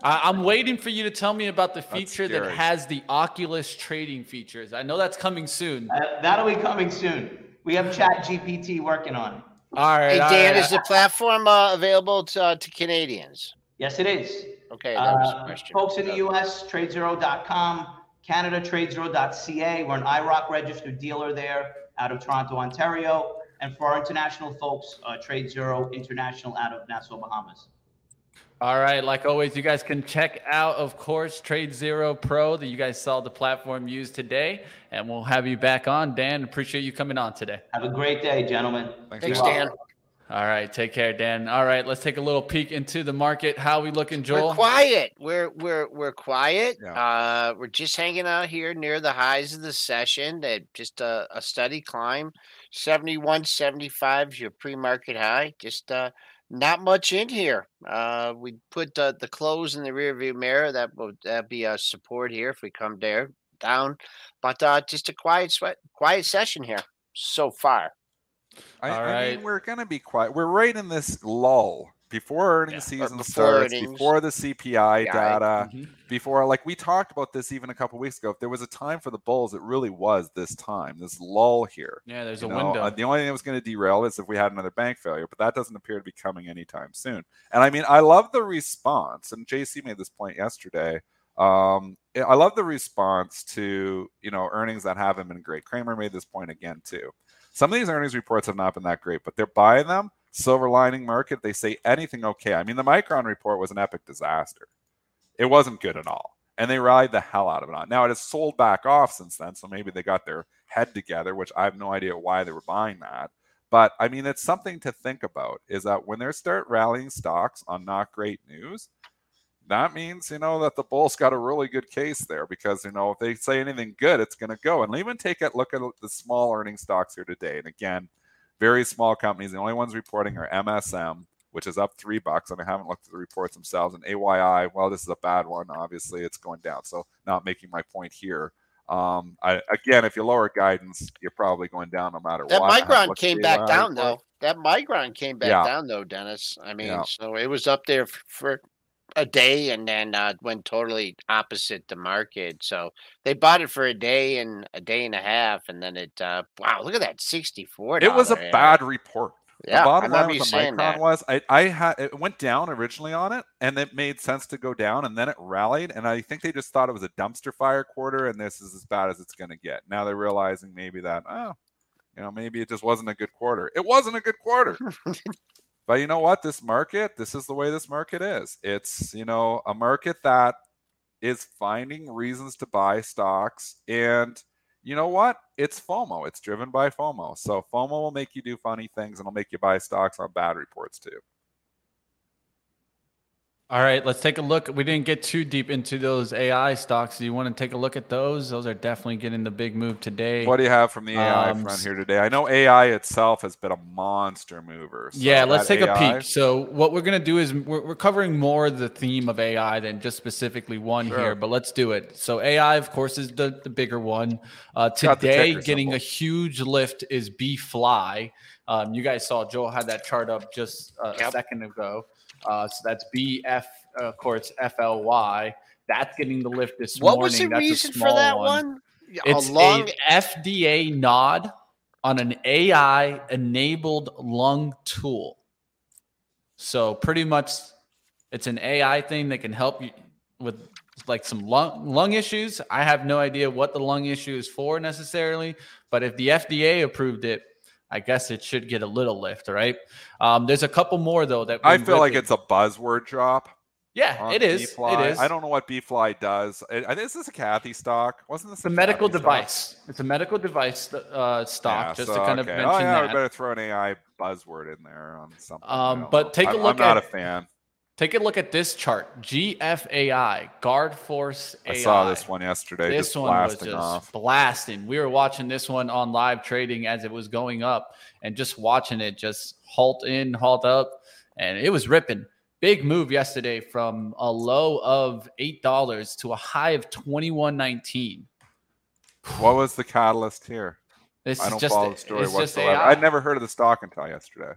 I'm waiting for you to tell me about the feature that has the Oculus trading features. I know that's coming soon. That'll be coming soon. We have ChatGPT working on it. All right. Hey, Dan, is the platform available to Canadians? Yes, it is. Okay, that was the question. Folks in the U.S., TradeZero.com, Canada, TradeZero.ca. We're an IIROC registered dealer there out of Toronto, Ontario. And for our international folks, TradeZero International out of Nassau, Bahamas. All right. Like always, you guys can check out, of course, TradeZero Pro that you guys saw the platform used today. And we'll have you back on. Dan, appreciate you coming on today. Have a great day, gentlemen. Thanks, Dan. All right. Take care, Dan. All right. Let's take a little peek into the market. How are we looking, Joel? We're quiet. We're quiet. Yeah. We're just hanging out here near the highs of the session. Just a steady climb. 71.75 is your pre-market high. Just not much in here. We put the close in the rearview mirror. That'd be a support here if we come there down. But just a quiet session here so far. I mean, we're going to be quiet. We're right in this lull before earnings season starts, before the CPI data, before, like we talked about this even a couple of weeks ago. If there was a time for the bulls, it really was this time, this lull here. Yeah, there's a window. The only thing that was going to derail is if we had another bank failure, but that doesn't appear to be coming anytime soon. And I mean, I love the response, and JC made this point yesterday. I love the response to, earnings that haven't been great. Kramer made this point again, too. Some of these earnings reports have not been that great, but they're buying them. Silver lining market, they say anything okay. I mean, the Micron report was an epic disaster. It wasn't good at all. And they rallied the hell out of it on. Now, it has sold back off since then, so maybe they got their head together, which I have no idea why they were buying that. But, I mean, it's something to think about, is that when they start rallying stocks on not great news, that means, that the bulls got a really good case there because, if they say anything good, it's going to go. And even take a look at the small earning stocks here today. And again, very small companies. The only ones reporting are MSM, which is up $3. And I haven't looked at the reports themselves. And AYI, well, this is a bad one. Obviously, it's going down. So not making my point here. Again, if you lower guidance, you're probably going down no matter what. That Micron came back down, though. Dennis. I mean, so it was up there for a day and then went totally opposite the market. So they bought it for a day and a half. And then it, wow, look at that $64. It was a bad report. Yeah, the bottom line with the Micron was it went down originally on it, and it made sense to go down, and then it rallied. And I think they just thought it was a dumpster fire quarter, and this is as bad as it's going to get. Now they're realizing maybe that, maybe it just wasn't a good quarter. It wasn't a good quarter. But you know what? This is the way this market is. It's, a market that is finding reasons to buy stocks. And you know what? It's FOMO. It's driven by FOMO. So FOMO will make you do funny things, and it'll make you buy stocks on bad reports too. All right, let's take a look. We didn't get too deep into those AI stocks. Do you want to take a look at those? Those are definitely getting the big move today. What do you have from the AI front here today? I know AI itself has been a monster mover. So yeah, let's take a peek. So what we're going to do is we're covering more the theme of AI than just specifically one here, but let's do it. So AI, of course, is the bigger one. Today, getting a huge lift is BFly. You guys saw Joel had that chart up just a second ago. So that's BF, of course, FLY. That's getting the lift this morning. What was the reason for that one? It's a FDA nod on an AI-enabled lung tool. So pretty much it's an AI thing that can help you with like some lung issues. I have no idea what the lung issue is for necessarily, but if the FDA approved it, I guess it should get a little lift, right? There's a couple more, though. That I feel like it's a buzzword drop. Yeah, it is. It is. I don't know what BFly does. Is this a Kathy stock? Wasn't this a medical device? It's a medical device stock, just to kind of mention that. We better throw an AI buzzword in there on something. But take a look. I'm not a fan. Take a look at this chart. GFAI, Guard Force AI. I saw this one yesterday. This one was just blasting. We were watching this one on live trading as it was going up and just watching it just halt in, halt up. And it was ripping. Big move yesterday from a low of $8 to a high of $21.19. What was the catalyst here? I don't follow the story whatsoever. I'd never heard of the stock until yesterday.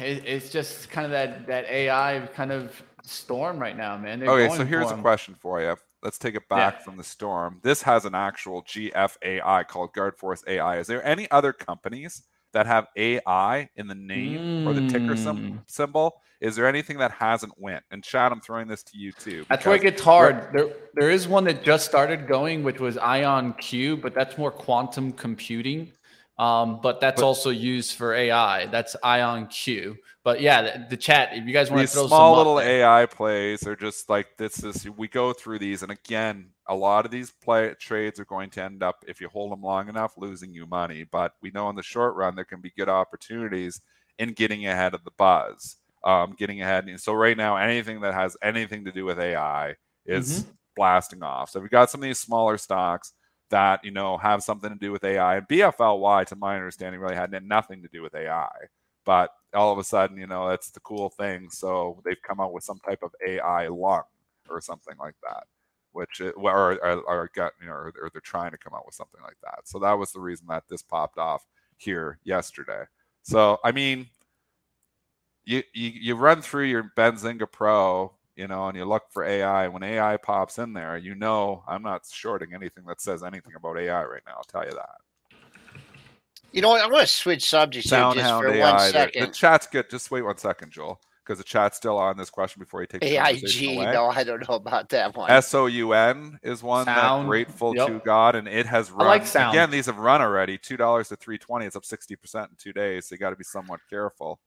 It's just kind of that AI kind of storm right now, man. So here's a question for you. Let's take it back from the storm. This has an actual GFAI called Guard Force AI. Is there any other companies that have AI in the name or the ticker symbol? Is there anything that hasn't went? And Chad, I'm throwing this to you too. That's where it gets hard. There is one that just started going, which was IonQ, but that's more quantum computing. But that's also used for AI. That's IonQ. But yeah, the chat, if you guys want to throw small little AI plays are just like this is, we go through these. And again, a lot of these trades are going to end up, if you hold them long enough, losing you money. But we know in the short run, there can be good opportunities in getting ahead of the buzz, getting ahead. And so right now, anything that has anything to do with AI is blasting off. So we've got some of these smaller stocks that, you know, have something to do with AI. And BFLY, to my understanding, really had nothing to do with AI. But all of a sudden, you know, that's the cool thing. So they've come out with some type of AI lung or something like that, which or they're trying to come out with something like that. So that was the reason that this popped off here yesterday. So, I mean, you run through your Benzinga Pro, you know, and you look for AI. When AI pops in there, you know, I'm not shorting anything that says anything about AI right now. I'll tell you that. You know what? I want to switch subjects here just for AI. 1 second. The chat's good. Just wait 1 second, Joel, because the chat's still on this question before you take the AIG, away. No, I don't know about that one. SOUN is one that's grateful to God, and it has run. Again, these have run already. $2 to $3.20. It's up 60% in 2 days, so you got to be somewhat careful.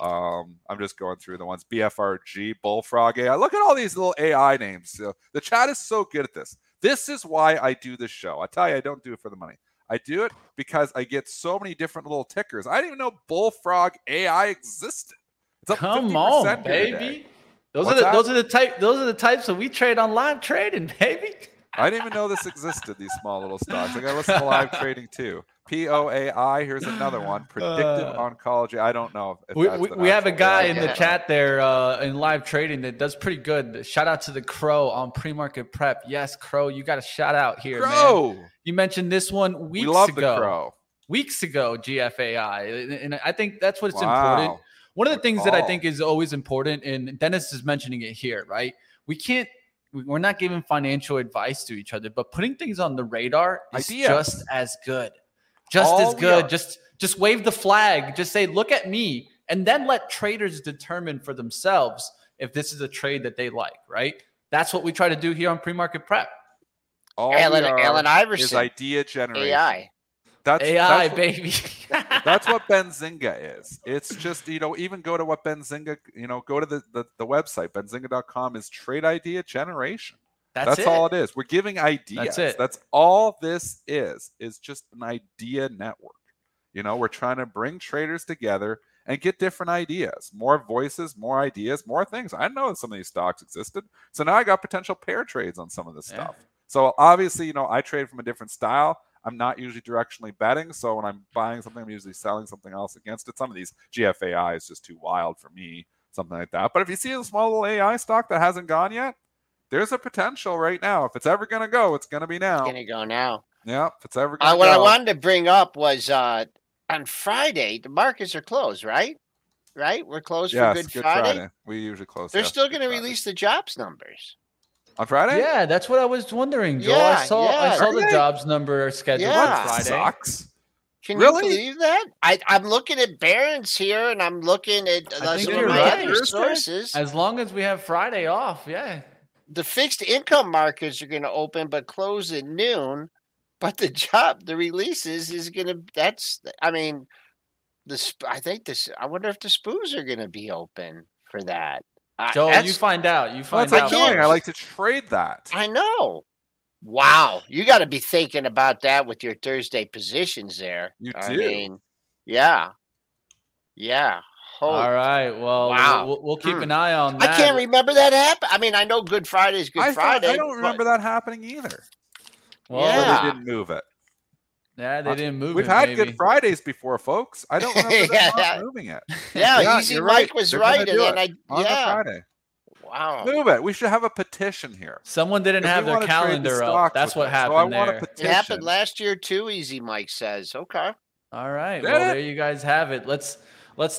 I'm just going through the ones. BFRG, Bullfrog AI. Look at all these little AI names. So the chat is so good at this. This is why I do this show. I tell you, I don't do it for the money. I do it because I get so many different little tickers. I didn't even know Bullfrog AI existed. It's up 50% on, baby. Those are the types that we trade on live trading, baby. I didn't even know this existed, these small little stocks. I got to listen to live trading too. POAI, here's another one. Predictive oncology. I don't know. We have a guy in the chat there in live trading that does pretty good. Shout out to the Crow on pre-market prep. Yes, Crow, you got a shout out here, Crow. Man. You mentioned this one weeks ago. We love ago. The Crow. Weeks ago, GFAI. And I think that's what's important. One of the things that I think is always important, and Dennis is mentioning it here, right? We're not giving financial advice to each other, but putting things on the radar is just as good. Just wave the flag. Just say, look at me, and then let traders determine for themselves if this is a trade that they like, right? That's what we try to do here on pre-market prep. Allen Iverson is idea generation. AI. That's baby. That's what Benzinga is. It's just, you know, even go to what Benzinga, you know, go to the website, benzinga.com is trade idea generation. That's all it is. We're giving ideas. That's it. That's all this is just an idea network. You know, we're trying to bring traders together and get different ideas, more voices, more ideas, more things. I know some of these stocks existed. So now I got potential pair trades on some of this stuff. So obviously, you know, I trade from a different style. I'm not usually directionally betting. So when I'm buying something, I'm usually selling something else against it. Some of these GFAI is just too wild for me, something like that. But if you see a small little AI stock that hasn't gone yet, there's a potential right now. If it's ever going to go, it's going to be now. It's going to go now. Yeah, if it's ever going to go. What I wanted to bring up was on Friday, the markets are closed, right? Right? We're closed for Good Friday. We usually close. They're still going to release the jobs numbers. On Friday? Yeah, that's what I was wondering, Joel. I saw the jobs number scheduled on Friday. Sucks. Can you believe that? I'm looking at Barron's here, and I'm looking at some of my other sources. As long as we have Friday off, the fixed income markets are going to open but close at noon. But the releases is going to. I wonder if the spoos are going to be open for that. Joel, you find out. That's my thing. I like to trade that. I know. Wow. You got to be thinking about that with your Thursday positions there. Yeah. Hope. All right. Well, we'll keep an eye on that. I can't remember that happen. I mean, I know Good Friday is Good Friday. I don't remember that happening either. Well, they didn't move it. Yeah, they didn't move it. We've had Good Fridays before, folks. I don't remember them moving it. Easy Mike was right. And then on Friday. Wow. Move it. We should have a petition here. Someone didn't have their calendar up. That's what happened there. It happened last year too, Easy Mike says. Okay. All right. Well, there you guys have it. Let's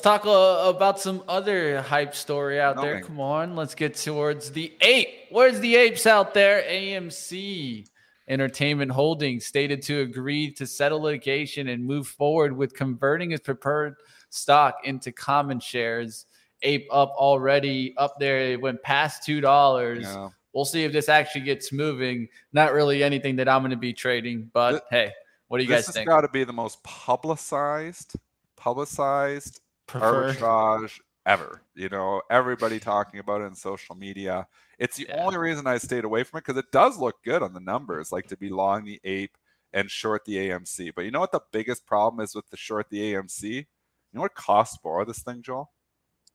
talk about some other hype story out there. Come on. Let's get towards the ape. Where's the apes out there? AMC. Entertainment Holdings stated to agree to settle litigation and move forward with converting its preferred stock into common shares. Ape up already up there. It went past $2. Yeah. We'll see if this actually gets moving. Not really anything that I'm going to be tradiing, but hey, What do you guys think? This has got to be the most publicized arbitrage ever. You know, everybody talking about it in social media. It's the only reason I stayed away from it, because it does look good on the numbers, like to be long the ape and short the AMC. But you know what the biggest problem is with the short the AMC? You know what costs to borrow this thing, Joel?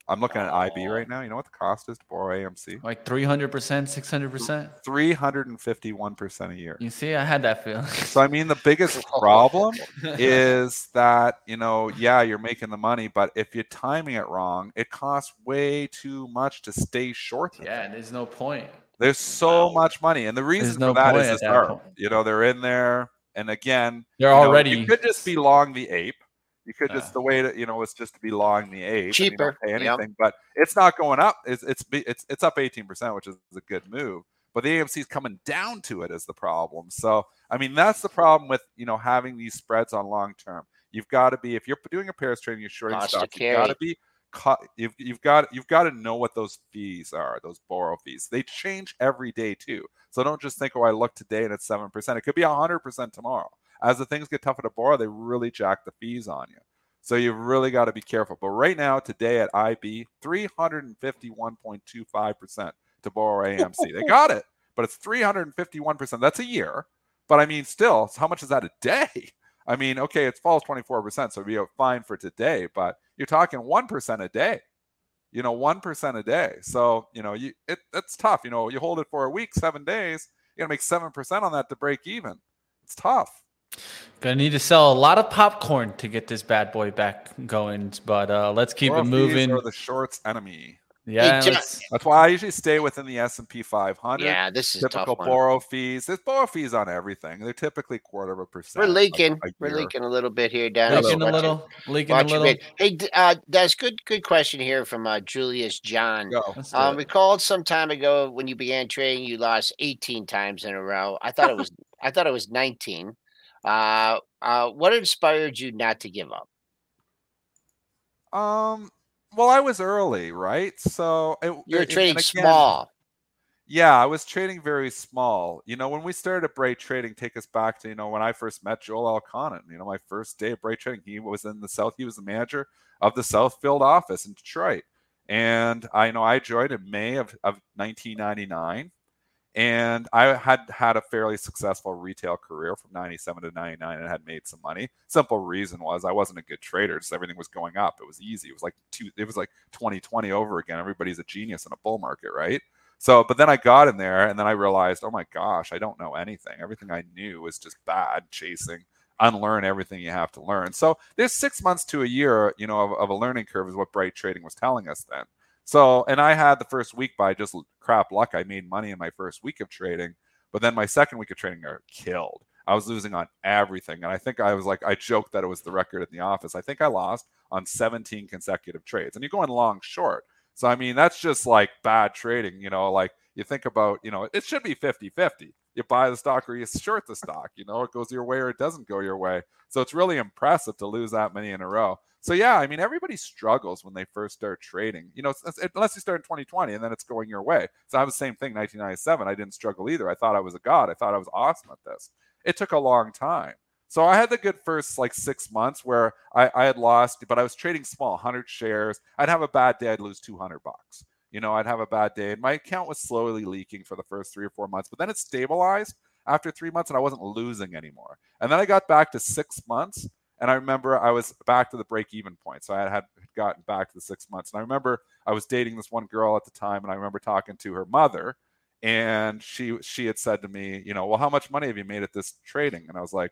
I'm looking at IB right now. You know what the cost is to borrow AMC? Like 300%, 600%? 351% a year. You see, I had that feeling. So, I mean, the biggest problem is that, you know, yeah, you're making the money, but if you're timing it wrong, it costs way too much to stay short. Yeah, there's no point. There's so much money. And the reason for that is this arb. You know, they're in there. And again, they're already. You could just be long the ape. You could just the way that, you know, it's just to be long the ape. Cheaper, I mean, you don't pay anything, but it's not going up. It's up 18%, which is a good move. But the AMC is coming down to it is the problem. So I mean, that's the problem with, you know, having these spreads on long term. You've got to be, if you're doing a pairs trading, you're shorting stock. You've got to know what those fees are, those borrow fees. They change every day too. So don't just think, oh, I look today and it's 7%. It could be 100% tomorrow. As the things get tougher to borrow, they really jack the fees on you. So you've really got to be careful. But right now, today at IB, 351.25% to borrow AMC. They got it, but it's 351%. That's a year. But I mean, still, how much is that a day? I mean, okay, it falls 24%, so it'd be fine for today. But you're talking 1% a day. You know, 1% a day. So, you know, it's tough. You know, you hold it for a week, 7 days. You're going to make 7% on that to break even. It's tough. Gonna need to sell a lot of popcorn to get this bad boy back going, but let's keep it moving. Or the short's enemy. Yeah, that's why I usually stay within the S&P 500. Yeah, this is typical borrow fees. There's borrow fees on everything. They're typically 0.25%. We're leaking a little bit here, Dan. Leaking a little. Hey, that's good question here from Julius John. Recalled some time ago when you began trading, you lost 18 times in a row. I thought it was 19. What inspired you not to give up? Well, I was early, right? So you're trading small. Yeah, I was trading very small. You know, when we started at Bright Trading, take us back to, you know, when I first met Joel Elconin, you know, my first day at Bright Trading, he was in the South. He was the manager of the Southfield office in Detroit. And I joined in May of 1999. And I had a fairly successful retail career from 97 to 99 and had made some money. Simple reason was I wasn't a good trader. Just everything was going up. It was easy. It was like 2020 over again. Everybody's a genius in a bull market, right? So, but then I got in there and then I realized, oh my gosh, I don't know anything. Everything I knew was just bad chasing. Unlearn everything you have to learn. So there's 6 months to a year, you know, of a learning curve is what Bright Trading was telling us then. So, and I had the first week by just crap luck. I made money in my first week of trading, but then my second week of trading got killed. I was losing on everything. And I think I was like, I joked that it was the record in the office. I think I lost on 17 consecutive trades. And you're going long short. So, I mean, that's just like bad trading. You know, like you think about, you know, it should be 50-50. You buy the stock or you short the stock. You know, it goes your way or it doesn't go your way. So it's really impressive to lose that many in a row. So, yeah, I mean, everybody struggles when they first start trading, you know, unless you start in 2020 and then it's going your way. So I was the same thing, 1997. I didn't struggle either. I thought I was a god. I thought I was awesome at this. It took a long time. So I had the good first like 6 months where I had lost, but I was trading small, 100 shares. I'd have a bad day. I'd lose $200. You know, I'd have a bad day. And my account was slowly leaking for the first 3 or 4 months, but then it stabilized after 3 months and I wasn't losing anymore. And then I got back to 6 months. And I remember I was back to the break-even point. So I had gotten back to the 6 months. And I remember I was dating this one girl at the time, and I remember talking to her mother, and she had said to me, you know, well, how much money have you made at this trading? And I was like,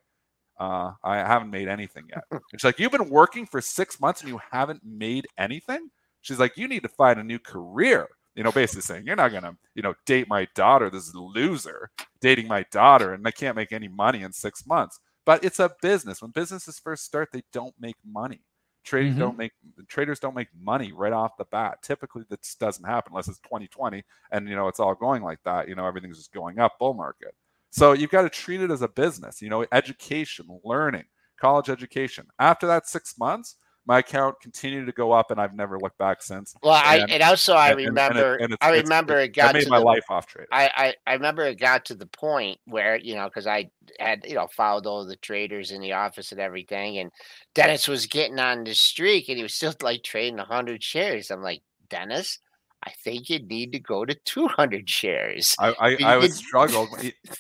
I haven't made anything yet. And she's like, you've been working for 6 months and you haven't made anything? She's like, you need to find a new career. You know, basically saying, you're not going to, you know, date my daughter, this loser, dating my daughter, and I can't make any money in 6 months. But it's a business. When businesses first start, they don't make money. Traders don't make money right off the bat. Typically, that doesn't happen unless it's 2020 and, you know, it's all going like that. You know, everything's just going up, bull market. So you've got to treat it as a business. You know, education, learning, college education. After that 6 months, my account continued to go up, and I've never looked back since. Well, I remember it got to the point where, you know, because I had, you know, followed all the traders in the office and everything, and Dennis was getting on the streak, and he was still like trading 100 shares. I'm like, Dennis, I think you need to go to 200 shares. I was struggled.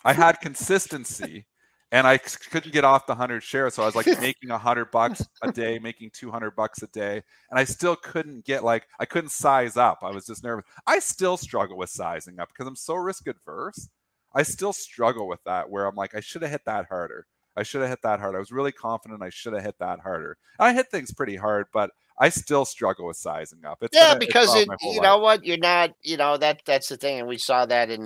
I had consistency. And I couldn't get off the 100 shares. So I was like making $100 a day, making $200 a day. And I still couldn't get, like, I couldn't size up. I was just nervous. I still struggle with sizing up because I'm so risk adverse. I still struggle with that, where I'm like, I should have hit that harder. I should have hit that hard. I was really confident I should have hit that harder. And I hit things pretty hard, but I still struggle with sizing up. It's because you know what, you're not, you know, that's the thing. And we saw that in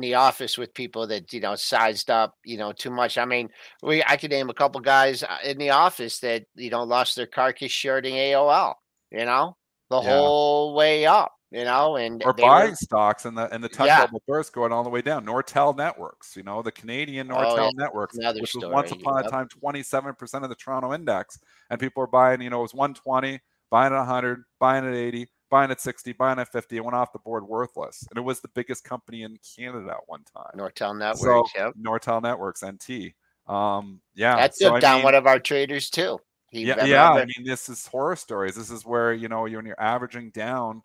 the office with people that, you know, sized up, you know, too much. I mean, I could name a couple guys in the office that, you know, lost their carcass shorting AOL, you know, the whole way up, you know, and or buying stocks and the tech bubble burst going all the way down. Nortel Networks, you know, the Canadian Nortel Networks, which was once upon a time 27% of the Toronto index. And people are buying, you know, it was 120, buying at 100, buying at 80, buying at 60, buying at 50. It went off the board worthless. And it was the biggest company in Canada at one time. Nortel Networks. So, Nortel Networks, NT. That took down one of our traders too. I mean, this is horror stories. This is where, you know, when you're averaging down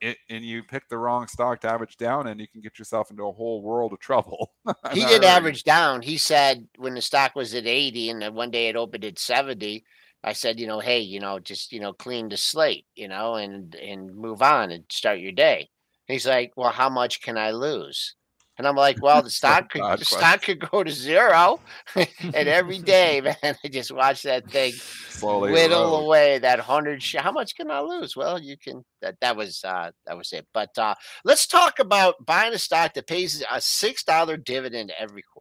it, and you pick the wrong stock to average down, and you can get yourself into a whole world of trouble. He did average down. He said when the stock was at 80 and then one day it opened at 70, I said, you know, hey, you know, just, you know, clean the slate, you know, and move on and start your day. And he's like, well, how much can I lose? And I'm like, well, the stock could go to zero. And every day, man, I just watch that thing slowly whittle away. That 100. How much can I lose? Well, you can. That was it. But let's talk about buying a stock that pays a $6 dividend every quarter.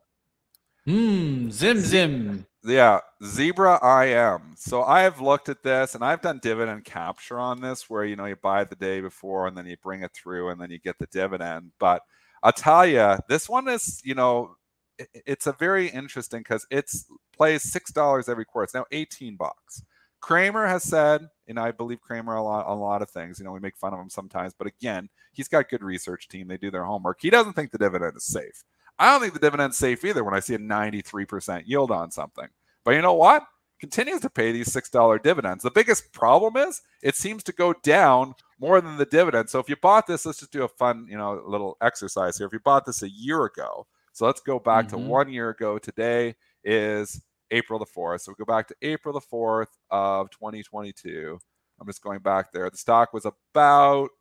Zim zim. Yeah, Zebra IM. So I have looked at this, and I've done dividend capture on this, where, you know, you buy the day before, and then you bring it through, and then you get the dividend, but I'll tell you, this one is, you know, it's a very interesting because it's plays $6 every quarter. It's now $18. Kramer has said, and I believe Kramer a lot of things. You know, we make fun of him sometimes, but again, he's got a good research team. They do their homework. He doesn't think the dividend is safe. I don't think the dividend's safe either when I see a 93% yield on something. But you know what? Continues to pay these $6 dividends. The biggest problem is it seems to go down more than the dividend. So if you bought this, let's just do a fun, you know, little exercise here. If you bought this a year ago, so let's go back to 1 year ago. Today is April the 4th. So we go back to April the 4th of 2022. I'm just going back there. The stock was about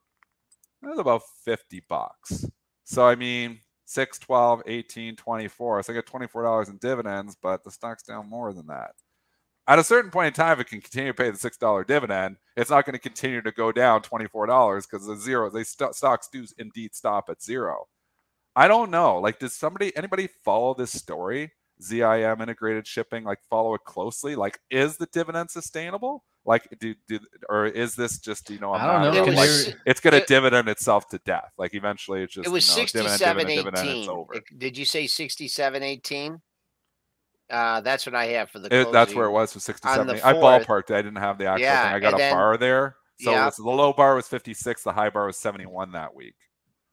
$50. So, I mean, 6, 12, 18, 24. So I got $24 in dividends, but the stock's down more than that. At a certain point in time, if it can continue to pay the $6 dividend, it's not going to continue to go down $24 because the zero. Stocks do indeed stop at zero. I don't know. Like, does anybody follow this story? ZIM, integrated shipping, like, follow it closely. Like, is the dividend sustainable? Like, or is this just, you know, I don't know. Like, it's going to dividend itself to death. Like, eventually, it's just, it was, you know, 67.18. It's over. Did you say 67.18? That's what I have for the closing. That's where it was for 67. I ballparked it. I didn't have the actual thing. I got a bar there. So the low bar was 56. The high bar was 71 that week.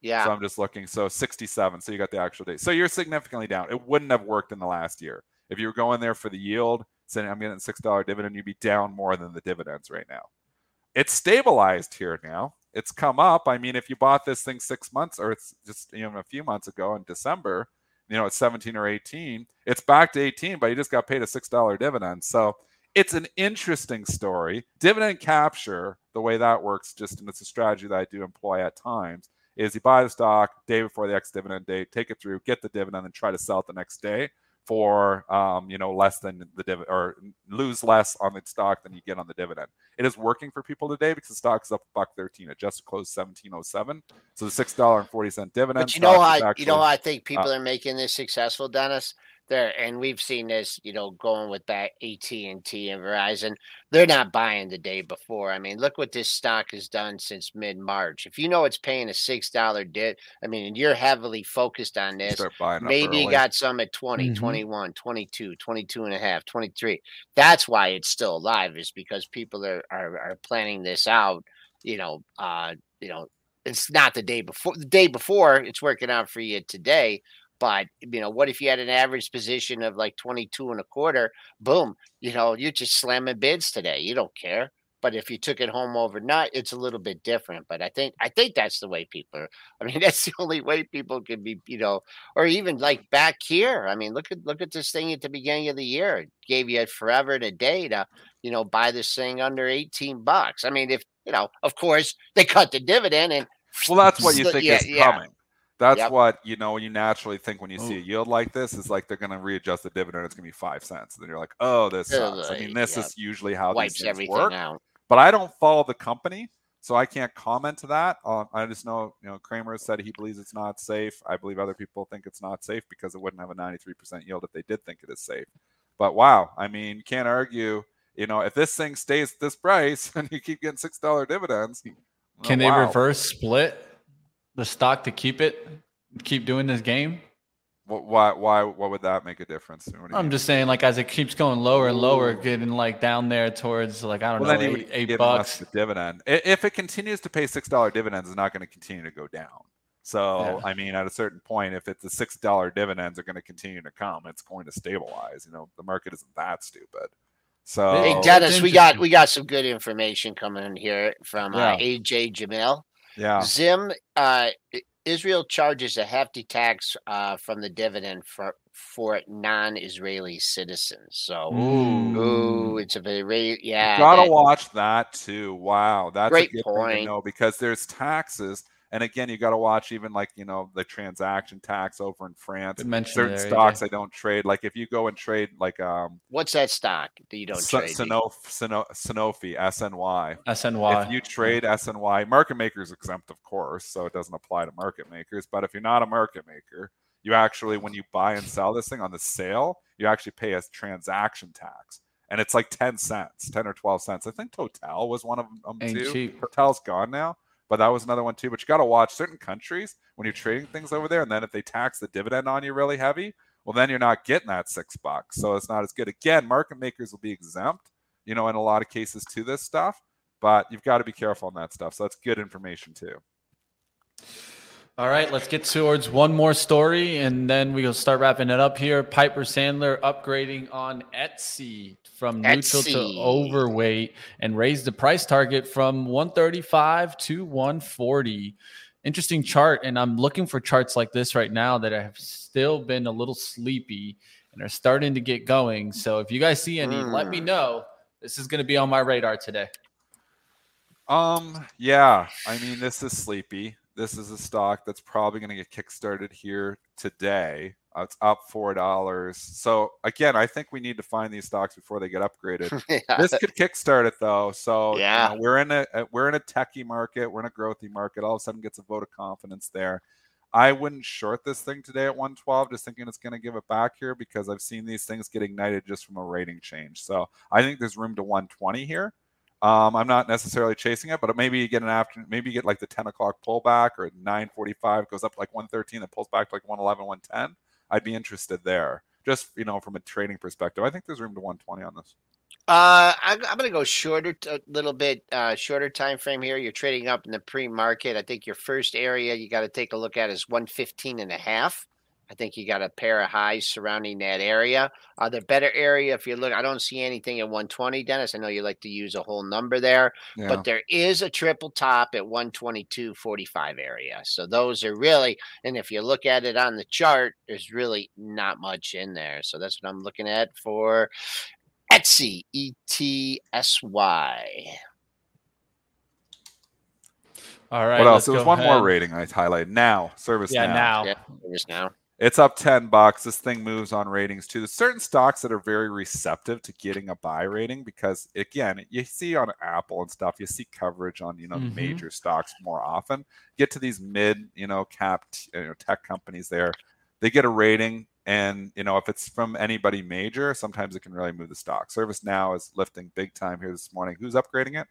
Yeah. So I'm just looking. So 67. So you got the actual date. So you're significantly down. It wouldn't have worked in the last year. If you were going there for the yield, saying I'm getting a $6 dividend, you'd be down more than the dividends right now. It's stabilized here now. It's come up. I mean, if you bought this thing 6 months, or it's just, you know, a few months ago in December, you know, it's 17 or 18. It's back to 18, but you just got paid a $6 dividend. So it's an interesting story. Dividend capture, the way that works, just, and it's a strategy that I do employ at times, is you buy the stock day before the ex-dividend date, take it through, get the dividend, and try to sell it the next day for, you know, less than the dividend, or lose less on the stock than you get on the dividend. It is working for people today because the stock is up $1.13. It just closed $17.07. So the $6.40 dividend. But you know, I think people are making this successful, Dennis. there, and we've seen this, you know, going with that AT&T and Verizon. They're not buying the day before. I mean, look what this stock has done since mid-March. If you know it's paying a $6 dip, I mean, and you're heavily focused on this, maybe you got some at 20, 21, 22, 22 and a half, 23. That's why it's still alive, is because people are planning this out, you know, it's not the day before. The day before, it's working out for you today. But, you know, what if you had an average position of like 22 and a quarter? Boom, you know, you're just slamming bids today. You don't care. But if you took it home overnight, it's a little bit different. But I think that's the way people are. I mean, that's the only way people can be, you know, or even like back here. I mean, look at this thing at the beginning of the year. It gave you forever and a day to, you know, buy this thing under $18. I mean, if, you know, of course, they cut the dividend. And well, that's what you think is coming. That's what, you know, you naturally think when you see a yield like this, is like they're going to readjust the dividend. It's going to be 5 cents. And then you're like, oh, this sucks. I mean, this is usually how these things work. Out. But I don't follow the company, so I can't comment to that. I just know, you know, Kramer said he believes it's not safe. I believe other people think it's not safe because it wouldn't have a 93% yield if they did think it is safe. But wow, I mean, can't argue, you know, if this thing stays at this price and you keep getting $6 dividends. Can they reverse split the stock to keep doing this game? Why what would that make a difference? I'm just saying, like, as it keeps going lower and lower, getting like down there towards like, I don't know, then $8 the dividend. If it continues to pay $6 dividends, it's not going to continue to go down. So I mean, at a certain point, if it's the $6 dividends are going to continue to come, it's going to stabilize. You know, the market isn't that stupid. So hey, Dennis, we got some good information coming in here from AJ Jamil. Yeah, Zim. Israel charges a hefty tax from the dividend for non-Israeli citizens. So, it's a very you gotta watch that too. Wow, that's a good point. Thing to know, because there's taxes, and again, you gotta watch even like, you know, the transaction tax over in France. Certain stocks I don't trade. Like if you go and trade like what's that stock that you don't trade? Sanofi, SNY. SNY. If you trade SNY, market makers exempt, of course, so it doesn't apply to market makers. But if you're not a market maker, you actually, when you buy and sell this thing on the sale, you actually pay a transaction tax. And it's like 10 cents, 10 or 12 cents. I think Total was one of them too. Cheap. Total's gone now. But that was another one too. But you got to watch certain countries when you're trading things over there. And then if they tax the dividend on you really heavy, well, then you're not getting that $6. So it's not as good. Again, market makers will be exempt, you know, in a lot of cases to this stuff. But you've got to be careful on that stuff. So that's good information too. All right, let's get towards one more story, and then we'll start wrapping it up here. Piper Sandler upgrading on Etsy from neutral to overweight and raised the price target from 135 to 140. Interesting chart, and I'm looking for charts like this right now that have still been a little sleepy and are starting to get going. So if you guys see any, let me know. This is going to be on my radar today. Yeah, I mean, this is sleepy. This is a stock that's probably going to get kickstarted here today. It's up $4. So, again, I think we need to find these stocks before they get upgraded. This could kickstart it, though. So, you know, we're in a techie market. We're in a growthy market. All of a sudden gets a vote of confidence there. I wouldn't short this thing today at 112, just thinking it's going to give it back here, because I've seen these things get ignited just from a rating change. So I think there's room to 120 here. I'm not necessarily chasing it, but maybe you get an afternoon, maybe you get like the 10 o'clock pullback, or 9:45 goes up like 113 and pulls back to like 111, 110. I'd be interested there, just, you know, from a trading perspective. I think there's room to 120 on this. I'm going to go shorter, a little bit shorter time frame here. You're trading up in the pre-market. I think your first area you got to take a look at is 115.5. I think you got a pair of highs surrounding that area. The better area, if you look, I don't see anything at 120, Dennis. I know you like to use a whole number there, but there is a triple top at 122.45 area. So those are really, and if you look at it on the chart, there's really not much in there. So that's what I'm looking at for Etsy, ETSY. All right. What else? There was one more rating I highlighted. ServiceNow. It's up $10. This thing moves on ratings too. There's certain stocks that are very receptive to getting a buy rating, because again, you see on Apple and stuff, you see coverage on, you know, major stocks more often. Get to these mid, you know, cap, you know, tech companies there. They get a rating And, you know, if it's from anybody major, sometimes it can really move the stock. ServiceNow is lifting big time here this morning. Who's upgrading it?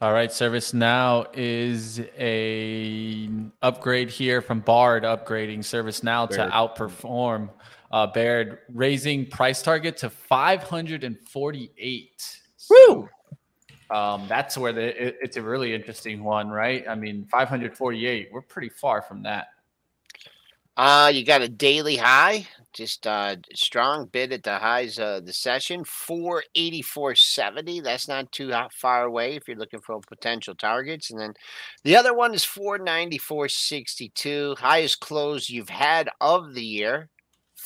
All right, ServiceNow is an upgrade here from Baird, upgrading ServiceNow to outperform Baird, raising price target to 548. Woo! That's where it's a really interesting one, right? I mean, 548, we're pretty far from that. You got a daily high, just strong bid at the highs of the session, 484.70. That's not too far away if you're looking for potential targets. And then the other one is 494.62, highest close you've had of the year,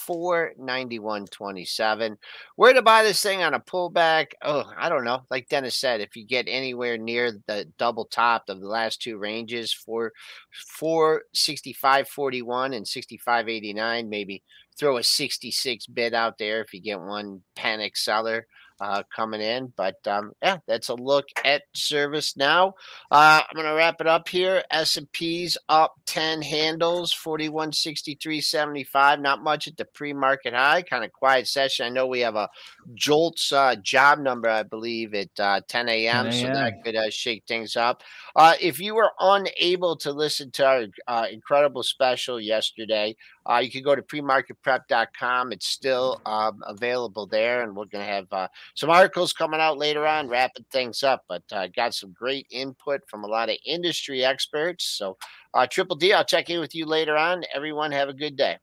491.27. Where to buy this thing on a pullback? Oh, I don't know. Like Dennis said, if you get anywhere near the double top of the last two ranges, 465.41 and 65.89, maybe throw a 66 bid out there if you get one panic seller coming in. But yeah, that's a look at ServiceNow. I'm going to wrap it up here. S&P's up 10 handles, 4163.75. Not much at the pre-market high, kind of quiet session. I know we have a JOLTS job number, I believe, at 10 a.m., so that could shake things up. If you were unable to listen to our incredible special yesterday, you can go to premarketprep.com. It's still available there, and we're going to have some articles coming out later on, wrapping things up. But I got some great input from a lot of industry experts. So, Triple D, I'll check in with you later on. Everyone, have a good day.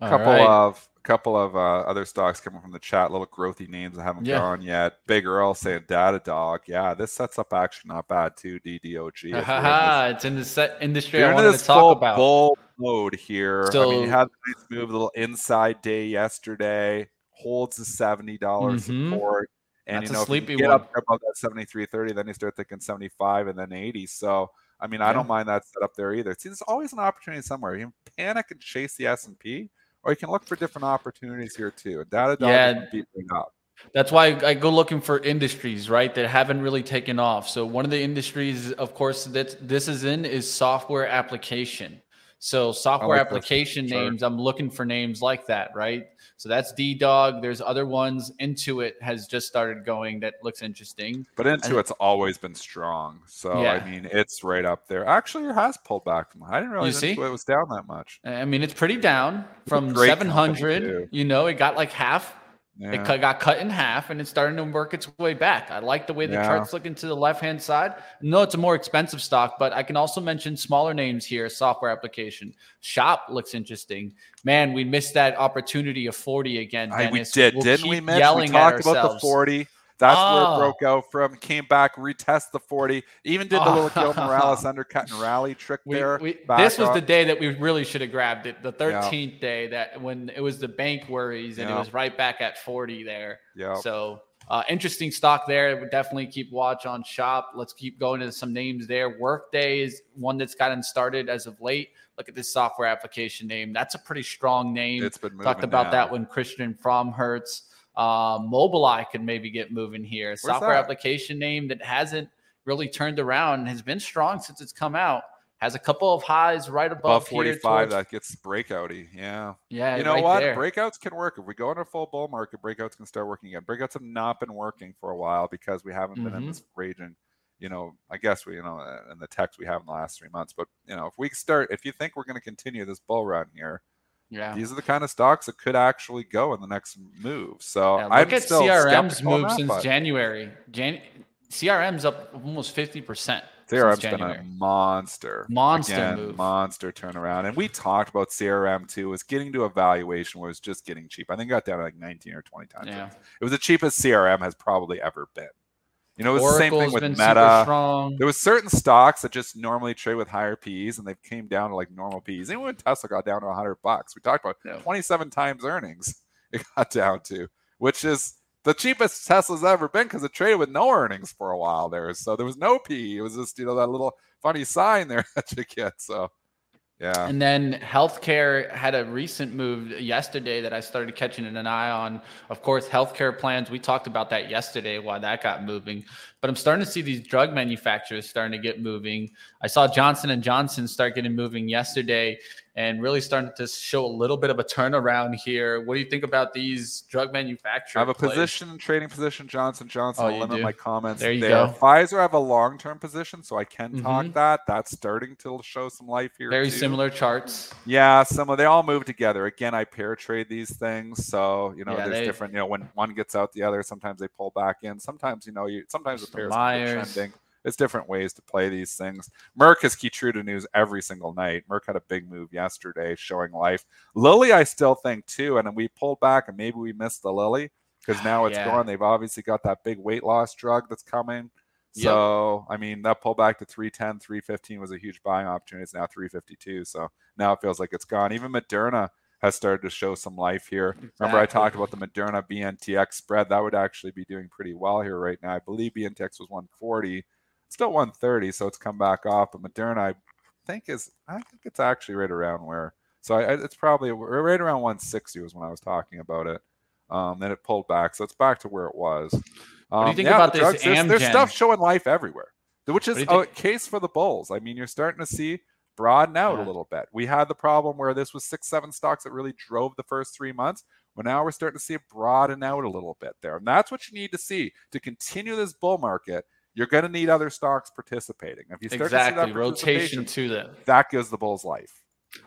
Couple of other stocks coming from the chat, little growthy names I haven't gone yet. Big Earl saying Datadog. Yeah, this sets up action not bad too. DDOG. It's in the industry I wanted to talk about. Bull mode here. So, I mean, you had a nice move, a little inside day yesterday. Holds the $70 support, and that's, you know, if you get up above that 73.30, then you start thinking 75 and then 80. So I mean, I don't mind that set up there either. See, there's always an opportunity somewhere. You can panic and chase the S&P, or you can look for different opportunities here too. Data doesn't beat me up. That's why I go looking for industries, right, that haven't really taken off. So one of the industries, of course, that this is in is software application. So software application names, I'm looking for names like that, right? So that's D-Dog. There's other ones. Intuit has just started going. That looks interesting. But Intuit's always been strong. So, I mean, it's right up there. Actually, it has pulled back from it. I didn't realize Intuit was down that much. I mean, it's pretty down from 700. You know, it got like half. Yeah. It got cut in half, and it's starting to work its way back. I like the way the chart's looking to the left-hand side. No, it's a more expensive stock, but I can also mention smaller names here. Software application. Shop looks interesting. Man, we missed that opportunity of 40 again, Dennis. We did. Didn't we, Mitch? We talked about the 40. That's where it broke out from. Came back, retest the 40. Even did the little Gil Morales undercut and rally trick there. This was the day that we really should have grabbed it. The 13th day that when it was the bank worries and it was right back at 40 there. Yeah. So interesting stock there. We'll definitely keep watch on Shop. Let's keep going to some names there. Workday is one that's gotten started as of late. Look at this software application name. That's a pretty strong name. It's been moving Talked about that when Christian Fromhertz. Mobileye could maybe get moving here. Where's software application name that hasn't really turned around and has been strong since it's come out. Has a couple of highs right above 45 here that gets breakouty. Yeah. You know what? There. Breakouts can work. If we go into a full bull market, breakouts can start working again. Breakouts have not been working for a while because we haven't been in this region. You know, I guess we, you know, in the techs we have in the last 3 months. But you know, if we start, if you think we're going to continue this bull run here. Yeah, these are the kind of stocks that could actually go in the next move. So yeah, I'm still CRM's move since January. CRM's up almost 50%. CRM's been a monster move. Monster turnaround. And we talked about CRM too. It was getting to a valuation where it's just getting cheap. I think it got down to like 19 or 20 times. Yeah. It was the cheapest CRM has probably ever been. You know, it was Oracle's the same thing with Meta. There was certain stocks that just normally trade with higher PEs, and they came down to like normal PEs. Even when Tesla got down to $100, we talked about 27 times earnings it got down to, which is the cheapest Tesla's ever been because it traded with no earnings for a while there. So there was no PE. It was just, you know, that little funny sign there that you get. So, yeah. And then healthcare had a recent move yesterday that I started catching an eye on. Of course, healthcare plans. We talked about that yesterday, why that got moving. But I'm starting to see these drug manufacturers starting to get moving. I saw Johnson & Johnson start getting moving yesterday and really starting to show a little bit of a turnaround here. What do you think about these drug manufacturers? I have a position, trading position, Johnson & Johnson. I'll limit my comments there. Pfizer, I have a long-term position, so I can talk that. That's starting to show some life here. Very similar charts. Yeah, they all move together. Again, I pair trade these things. So, there's different, when one gets out the other, sometimes they pull back in. Sometimes, sometimes the trending. It's different ways to play these things. Merck has Keytruda news every single night. Merck had a big move yesterday showing life. Lilly, I still think too, and we pulled back and maybe we missed the Lilly because now it's gone. They've obviously got that big weight loss drug that's coming. So, that pullback to 310, 315 was a huge buying opportunity. It's now 352. So now it feels like it's gone. Even Moderna has started to show some life here. Exactly. Remember, I talked about the Moderna BNTX spread. That would actually be doing pretty well here right now. I believe BNTX was 140. It's still 130, so it's come back off. But Moderna, I think it's actually right around where. So it's probably right around 160 was when I was talking about it. Then it pulled back, so it's back to where it was. What do you think about this? There's stuff showing life everywhere, which is a case for the bulls. You're starting to see broaden out a little bit. We had the problem where this was 6-7 stocks that really drove the first 3 months. Well, now we're starting to see it broaden out a little bit there. And that's what you need to see to continue this bull market. You're going to need other stocks participating. If you start to see that rotation to them, that gives the bulls life.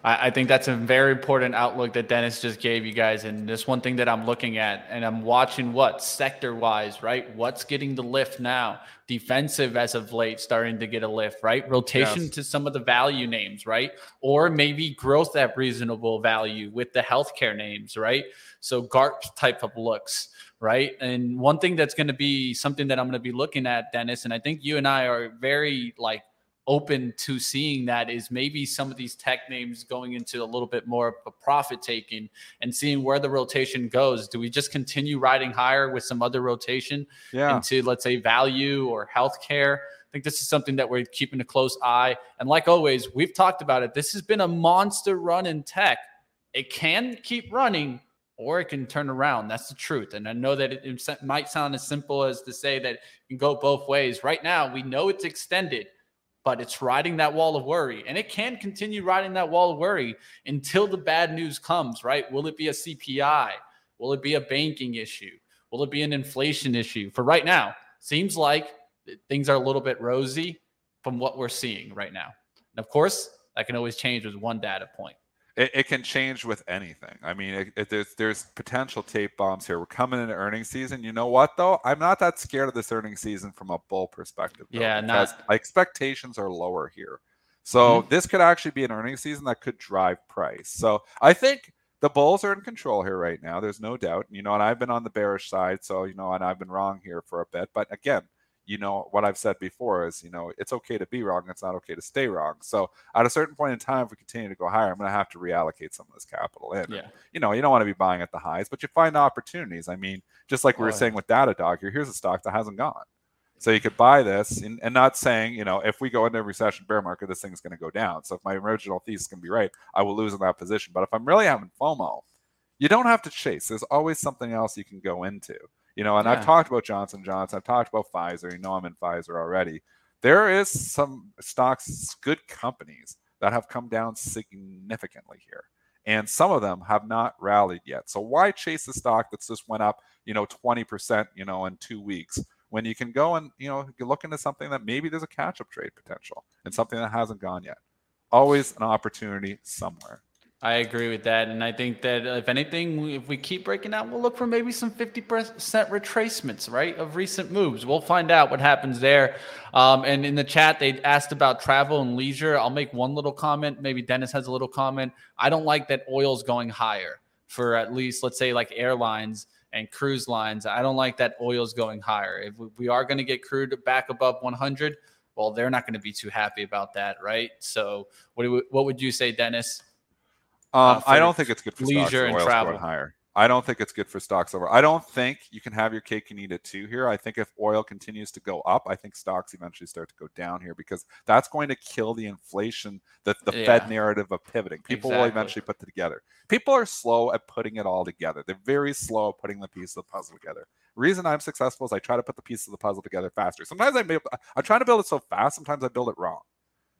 I think that's a very important outlook that Dennis just gave you guys. And this one thing that I'm looking at, and I'm watching what sector wise, right? What's getting the lift now? Defensive as of late, starting to get a lift, right? Rotation to some of the value names, right? Or maybe growth at reasonable value with the healthcare names, right? So GARP type of looks, right? And one thing that's going to be something that I'm going to be looking at, Dennis, and I think you and I are very open to seeing that is maybe some of these tech names going into a little bit more of a profit taking and seeing where the rotation goes. Do we just continue riding higher with some other rotation into, let's say, value or healthcare? I think this is something that we're keeping a close eye. And like always, we've talked about it. This has been a monster run in tech. It can keep running, or it can turn around. That's the truth. And I know that it might sound as simple as to say that it can go both ways. Right now, we know it's extended, but it's riding that wall of worry. And it can continue riding that wall of worry until the bad news comes, right? Will it be a CPI? Will it be a banking issue? Will it be an inflation issue? For right now, seems like things are a little bit rosy from what we're seeing right now. And of course, that can always change with one data point. It can change with anything. There's potential tape bombs here. We're coming into earnings season. You know what, though? I'm not that scared of this earnings season from a bull perspective. Though, expectations are lower here. So this could actually be an earnings season that could drive price. So I think the bulls are in control here right now. There's no doubt. And I've been on the bearish side. So, and I've been wrong here for a bit. But again, what I've said before is, it's okay to be wrong. It's not okay to stay wrong. So at a certain point in time, if we continue to go higher, I'm going to have to reallocate some of this capital in. Yeah. You don't want to be buying at the highs, but you find opportunities. Just like we were saying with Datadog, here's a stock that hasn't gone. So you could buy this and not saying, if we go into a recession bear market, this thing's going to go down. So if my original thesis can be right, I will lose in that position. But if I'm really having FOMO, you don't have to chase. There's always something else you can go into. I've talked about Johnson & Johnson. I've talked about Pfizer. I'm in Pfizer already. There is some stocks, good companies, that have come down significantly here. And some of them have not rallied yet. So why chase a stock that's just went up, 20%, in 2 weeks when you can go and, look into something that maybe there's a catch-up trade potential and something that hasn't gone yet. Always an opportunity somewhere. I agree with that. And I think that if anything, if we keep breaking out, we'll look for maybe some 50% retracements, right, of recent moves. We'll find out what happens there. And in the chat, they asked about travel and leisure. I'll make one little comment. Maybe Dennis has a little comment. I don't like that oil's going higher for at least, let's say, like airlines and cruise lines. I don't like that oil's going higher. If we are going to get crude back above 100, well, they're not going to be too happy about that, right? So what would you say, Dennis? I don't think it's good for leisure and travel. Higher. I don't think it's good for stocks over. I don't think you can have your cake and eat it too here. I think if oil continues to go up, I think stocks eventually start to go down here, because that's going to kill the inflation, the Fed narrative of pivoting. People will eventually put it together. People are slow at putting it all together. They're very slow at putting the piece of the puzzle together. Reason I'm successful is I try to put the pieces of the puzzle together faster. Sometimes I'm trying to build it so fast, sometimes I build it wrong.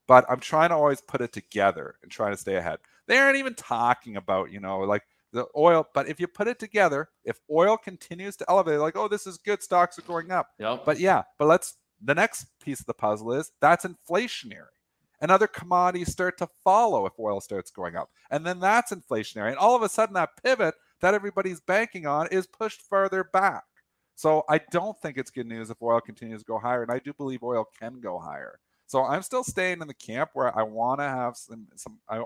But I'm trying to always put it together and trying to stay ahead. They aren't even talking about, the oil, but if you put it together, if oil continues to elevate, like, oh, this is good, stocks are going up. Yep. But the next piece of the puzzle is that's inflationary. And other commodities start to follow if oil starts going up. And then that's inflationary. And all of a sudden that pivot that everybody's banking on is pushed further back. So I don't think it's good news if oil continues to go higher. And I do believe oil can go higher. So I'm still staying in the camp where I want to have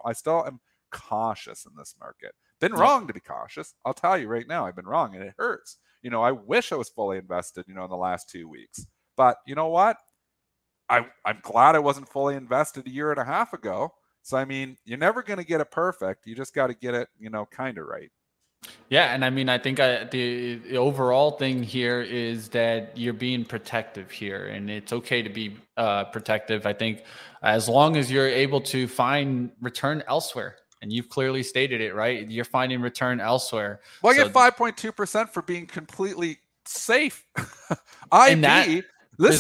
I still am cautious in this market. Been wrong to be cautious. I'll tell you right now, I've been wrong and it hurts. I wish I was fully invested, in the last 2 weeks. But you know what? I'm glad I wasn't fully invested a year and a half ago. So, you're never going to get it perfect. You just got to get it, kind of right. Yeah. And I think the overall thing here is that you're being protective here, and it's okay to be protective. I think as long as you're able to find return elsewhere. And you've clearly stated it, right? You're finding return elsewhere. Well, I get 5.2% for being completely safe. There's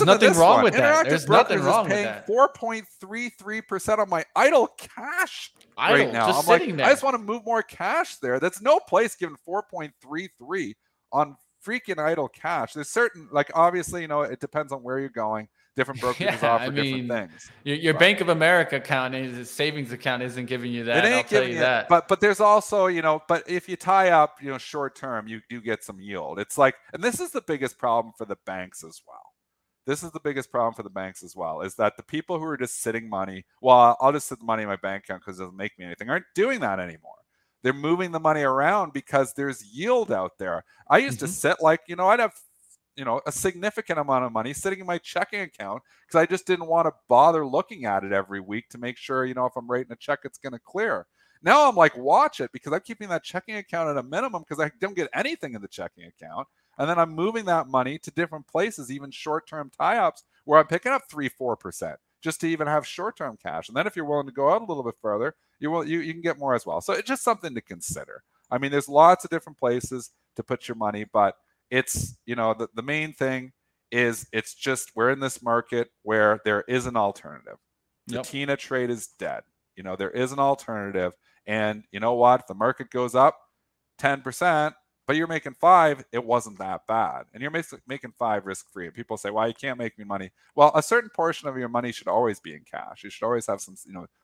nothing wrong with that. There's nothing wrong with that. Interactive Brokers is paying 4.33% on my idle cash right now. I'm like, I just want to move more cash there. That's no place given 4.33 on freaking idle cash. There's certain, obviously, it depends on where you're going. Different brokers offer different things. Your Bank of America account, his savings account, isn't giving you that. It ain't giving you that. But there's also, but if you tie up, short term, you do get some yield. It's like, and this is the biggest problem for the banks as well. Is that the people who are just sitting money, I'll just sit the money in my bank account because it doesn't make me anything, aren't doing that anymore. They're moving the money around because there's yield out there. I used to sit I'd have a significant amount of money sitting in my checking account because I just didn't want to bother looking at it every week to make sure, if I'm writing a check, it's going to clear. Now I'm watch it because I'm keeping that checking account at a minimum because I don't get anything in the checking account. And then I'm moving that money to different places, even short-term tie-ups, where I'm picking up 3-4% just to even have short-term cash. And then if you're willing to go out a little bit further, you can get more as well. So it's just something to consider. There's lots of different places to put your money, but it's, the main thing is it's just we're in this market where there is an alternative. The TINA trade is dead. There is an alternative. And you know what? If the market goes up 10%, but you're making 5, it wasn't that bad. And you're making 5 risk-free. And people say, well, you can't make me money. Well, a certain portion of your money should always be in cash. You should always have some,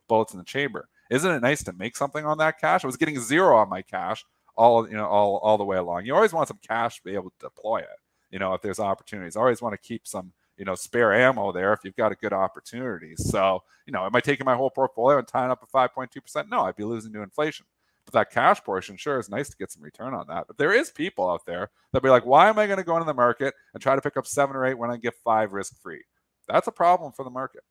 bullets in the chamber. Isn't it nice to make something on that cash? I was getting 0 on my cash all the way along. You always want some cash to be able to deploy it, if there's opportunities. I always want to keep some, spare ammo there if you've got a good opportunity. So, am I taking my whole portfolio and tying up a 5.2%? No, I'd be losing to inflation. But that cash portion, sure, is nice to get some return on that. But there is people out there that'll be like, why am I going to go into the market and try to pick up 7 or 8 when I get 5 risk-free? That's a problem for the market.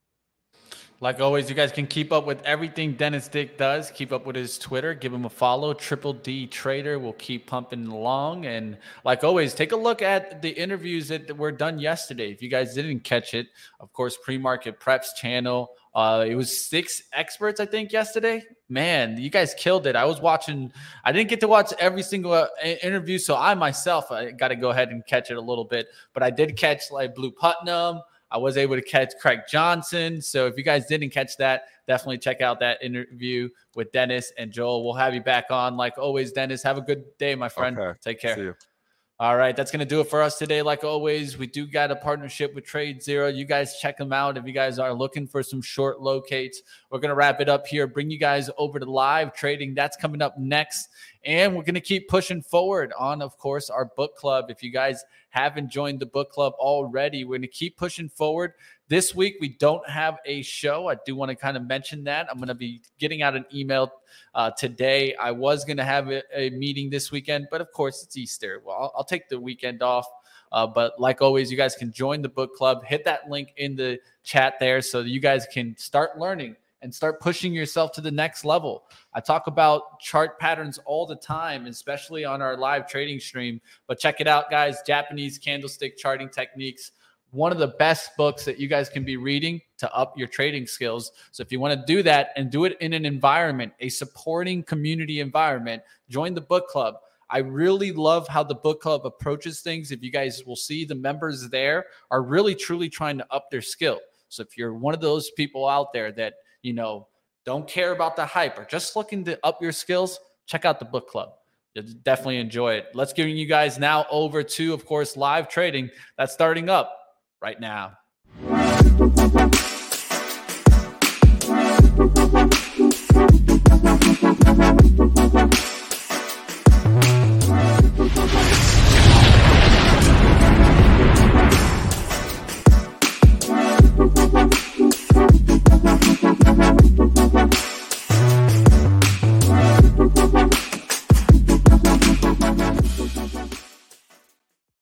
Like always, you guys can keep up with everything Dennis Dick does. Keep up with his Twitter. Give him a follow. Triple D Trader will keep pumping along. And like always, take a look at the interviews that were done yesterday. If you guys didn't catch it, of course, Pre-Market Prep's channel. It was 6 experts, I think, yesterday. Man, you guys killed it. I didn't get to watch every single interview. So I got to go ahead and catch it a little bit. But I did catch Blue Putnam. I was able to catch Craig Johnson. So if you guys didn't catch that, definitely check out that interview with Dennis and Joel. We'll have you back on. Like always, Dennis, have a good day, my friend. Okay. Take care. See you. All right, that's going to do it for us today. Like always, we do got a partnership with TradeZero. You guys check them out if you guys are looking for some short locates. We're going to wrap it up here, bring you guys over to live trading. That's coming up next. And we're going to keep pushing forward on, of course, our book club. If you guys haven't joined the book club already, we're going to keep pushing forward. This week, we don't have a show. I do want to kind of mention that. I'm going to be getting out an email today. I was going to have a meeting this weekend, but of course, it's Easter. Well, I'll take the weekend off. But like always, you guys can join the book club. Hit that link in the chat there so that you guys can start learning and start pushing yourself to the next level. I talk about chart patterns all the time, especially on our live trading stream. But check it out, guys. Japanese Candlestick Charting Techniques. One of the best books that you guys can be reading to up your trading skills. So if you want to do that and do it in an environment, a supporting community environment, join the book club. I really love how the book club approaches things. If you guys will see, the members there are really, truly trying to up their skill. So if you're one of those people out there that, you know, don't care about the hype or just looking to up your skills, check out the book club. You'll definitely enjoy it. Let's give you guys now over to, of course, live trading that's starting up right now.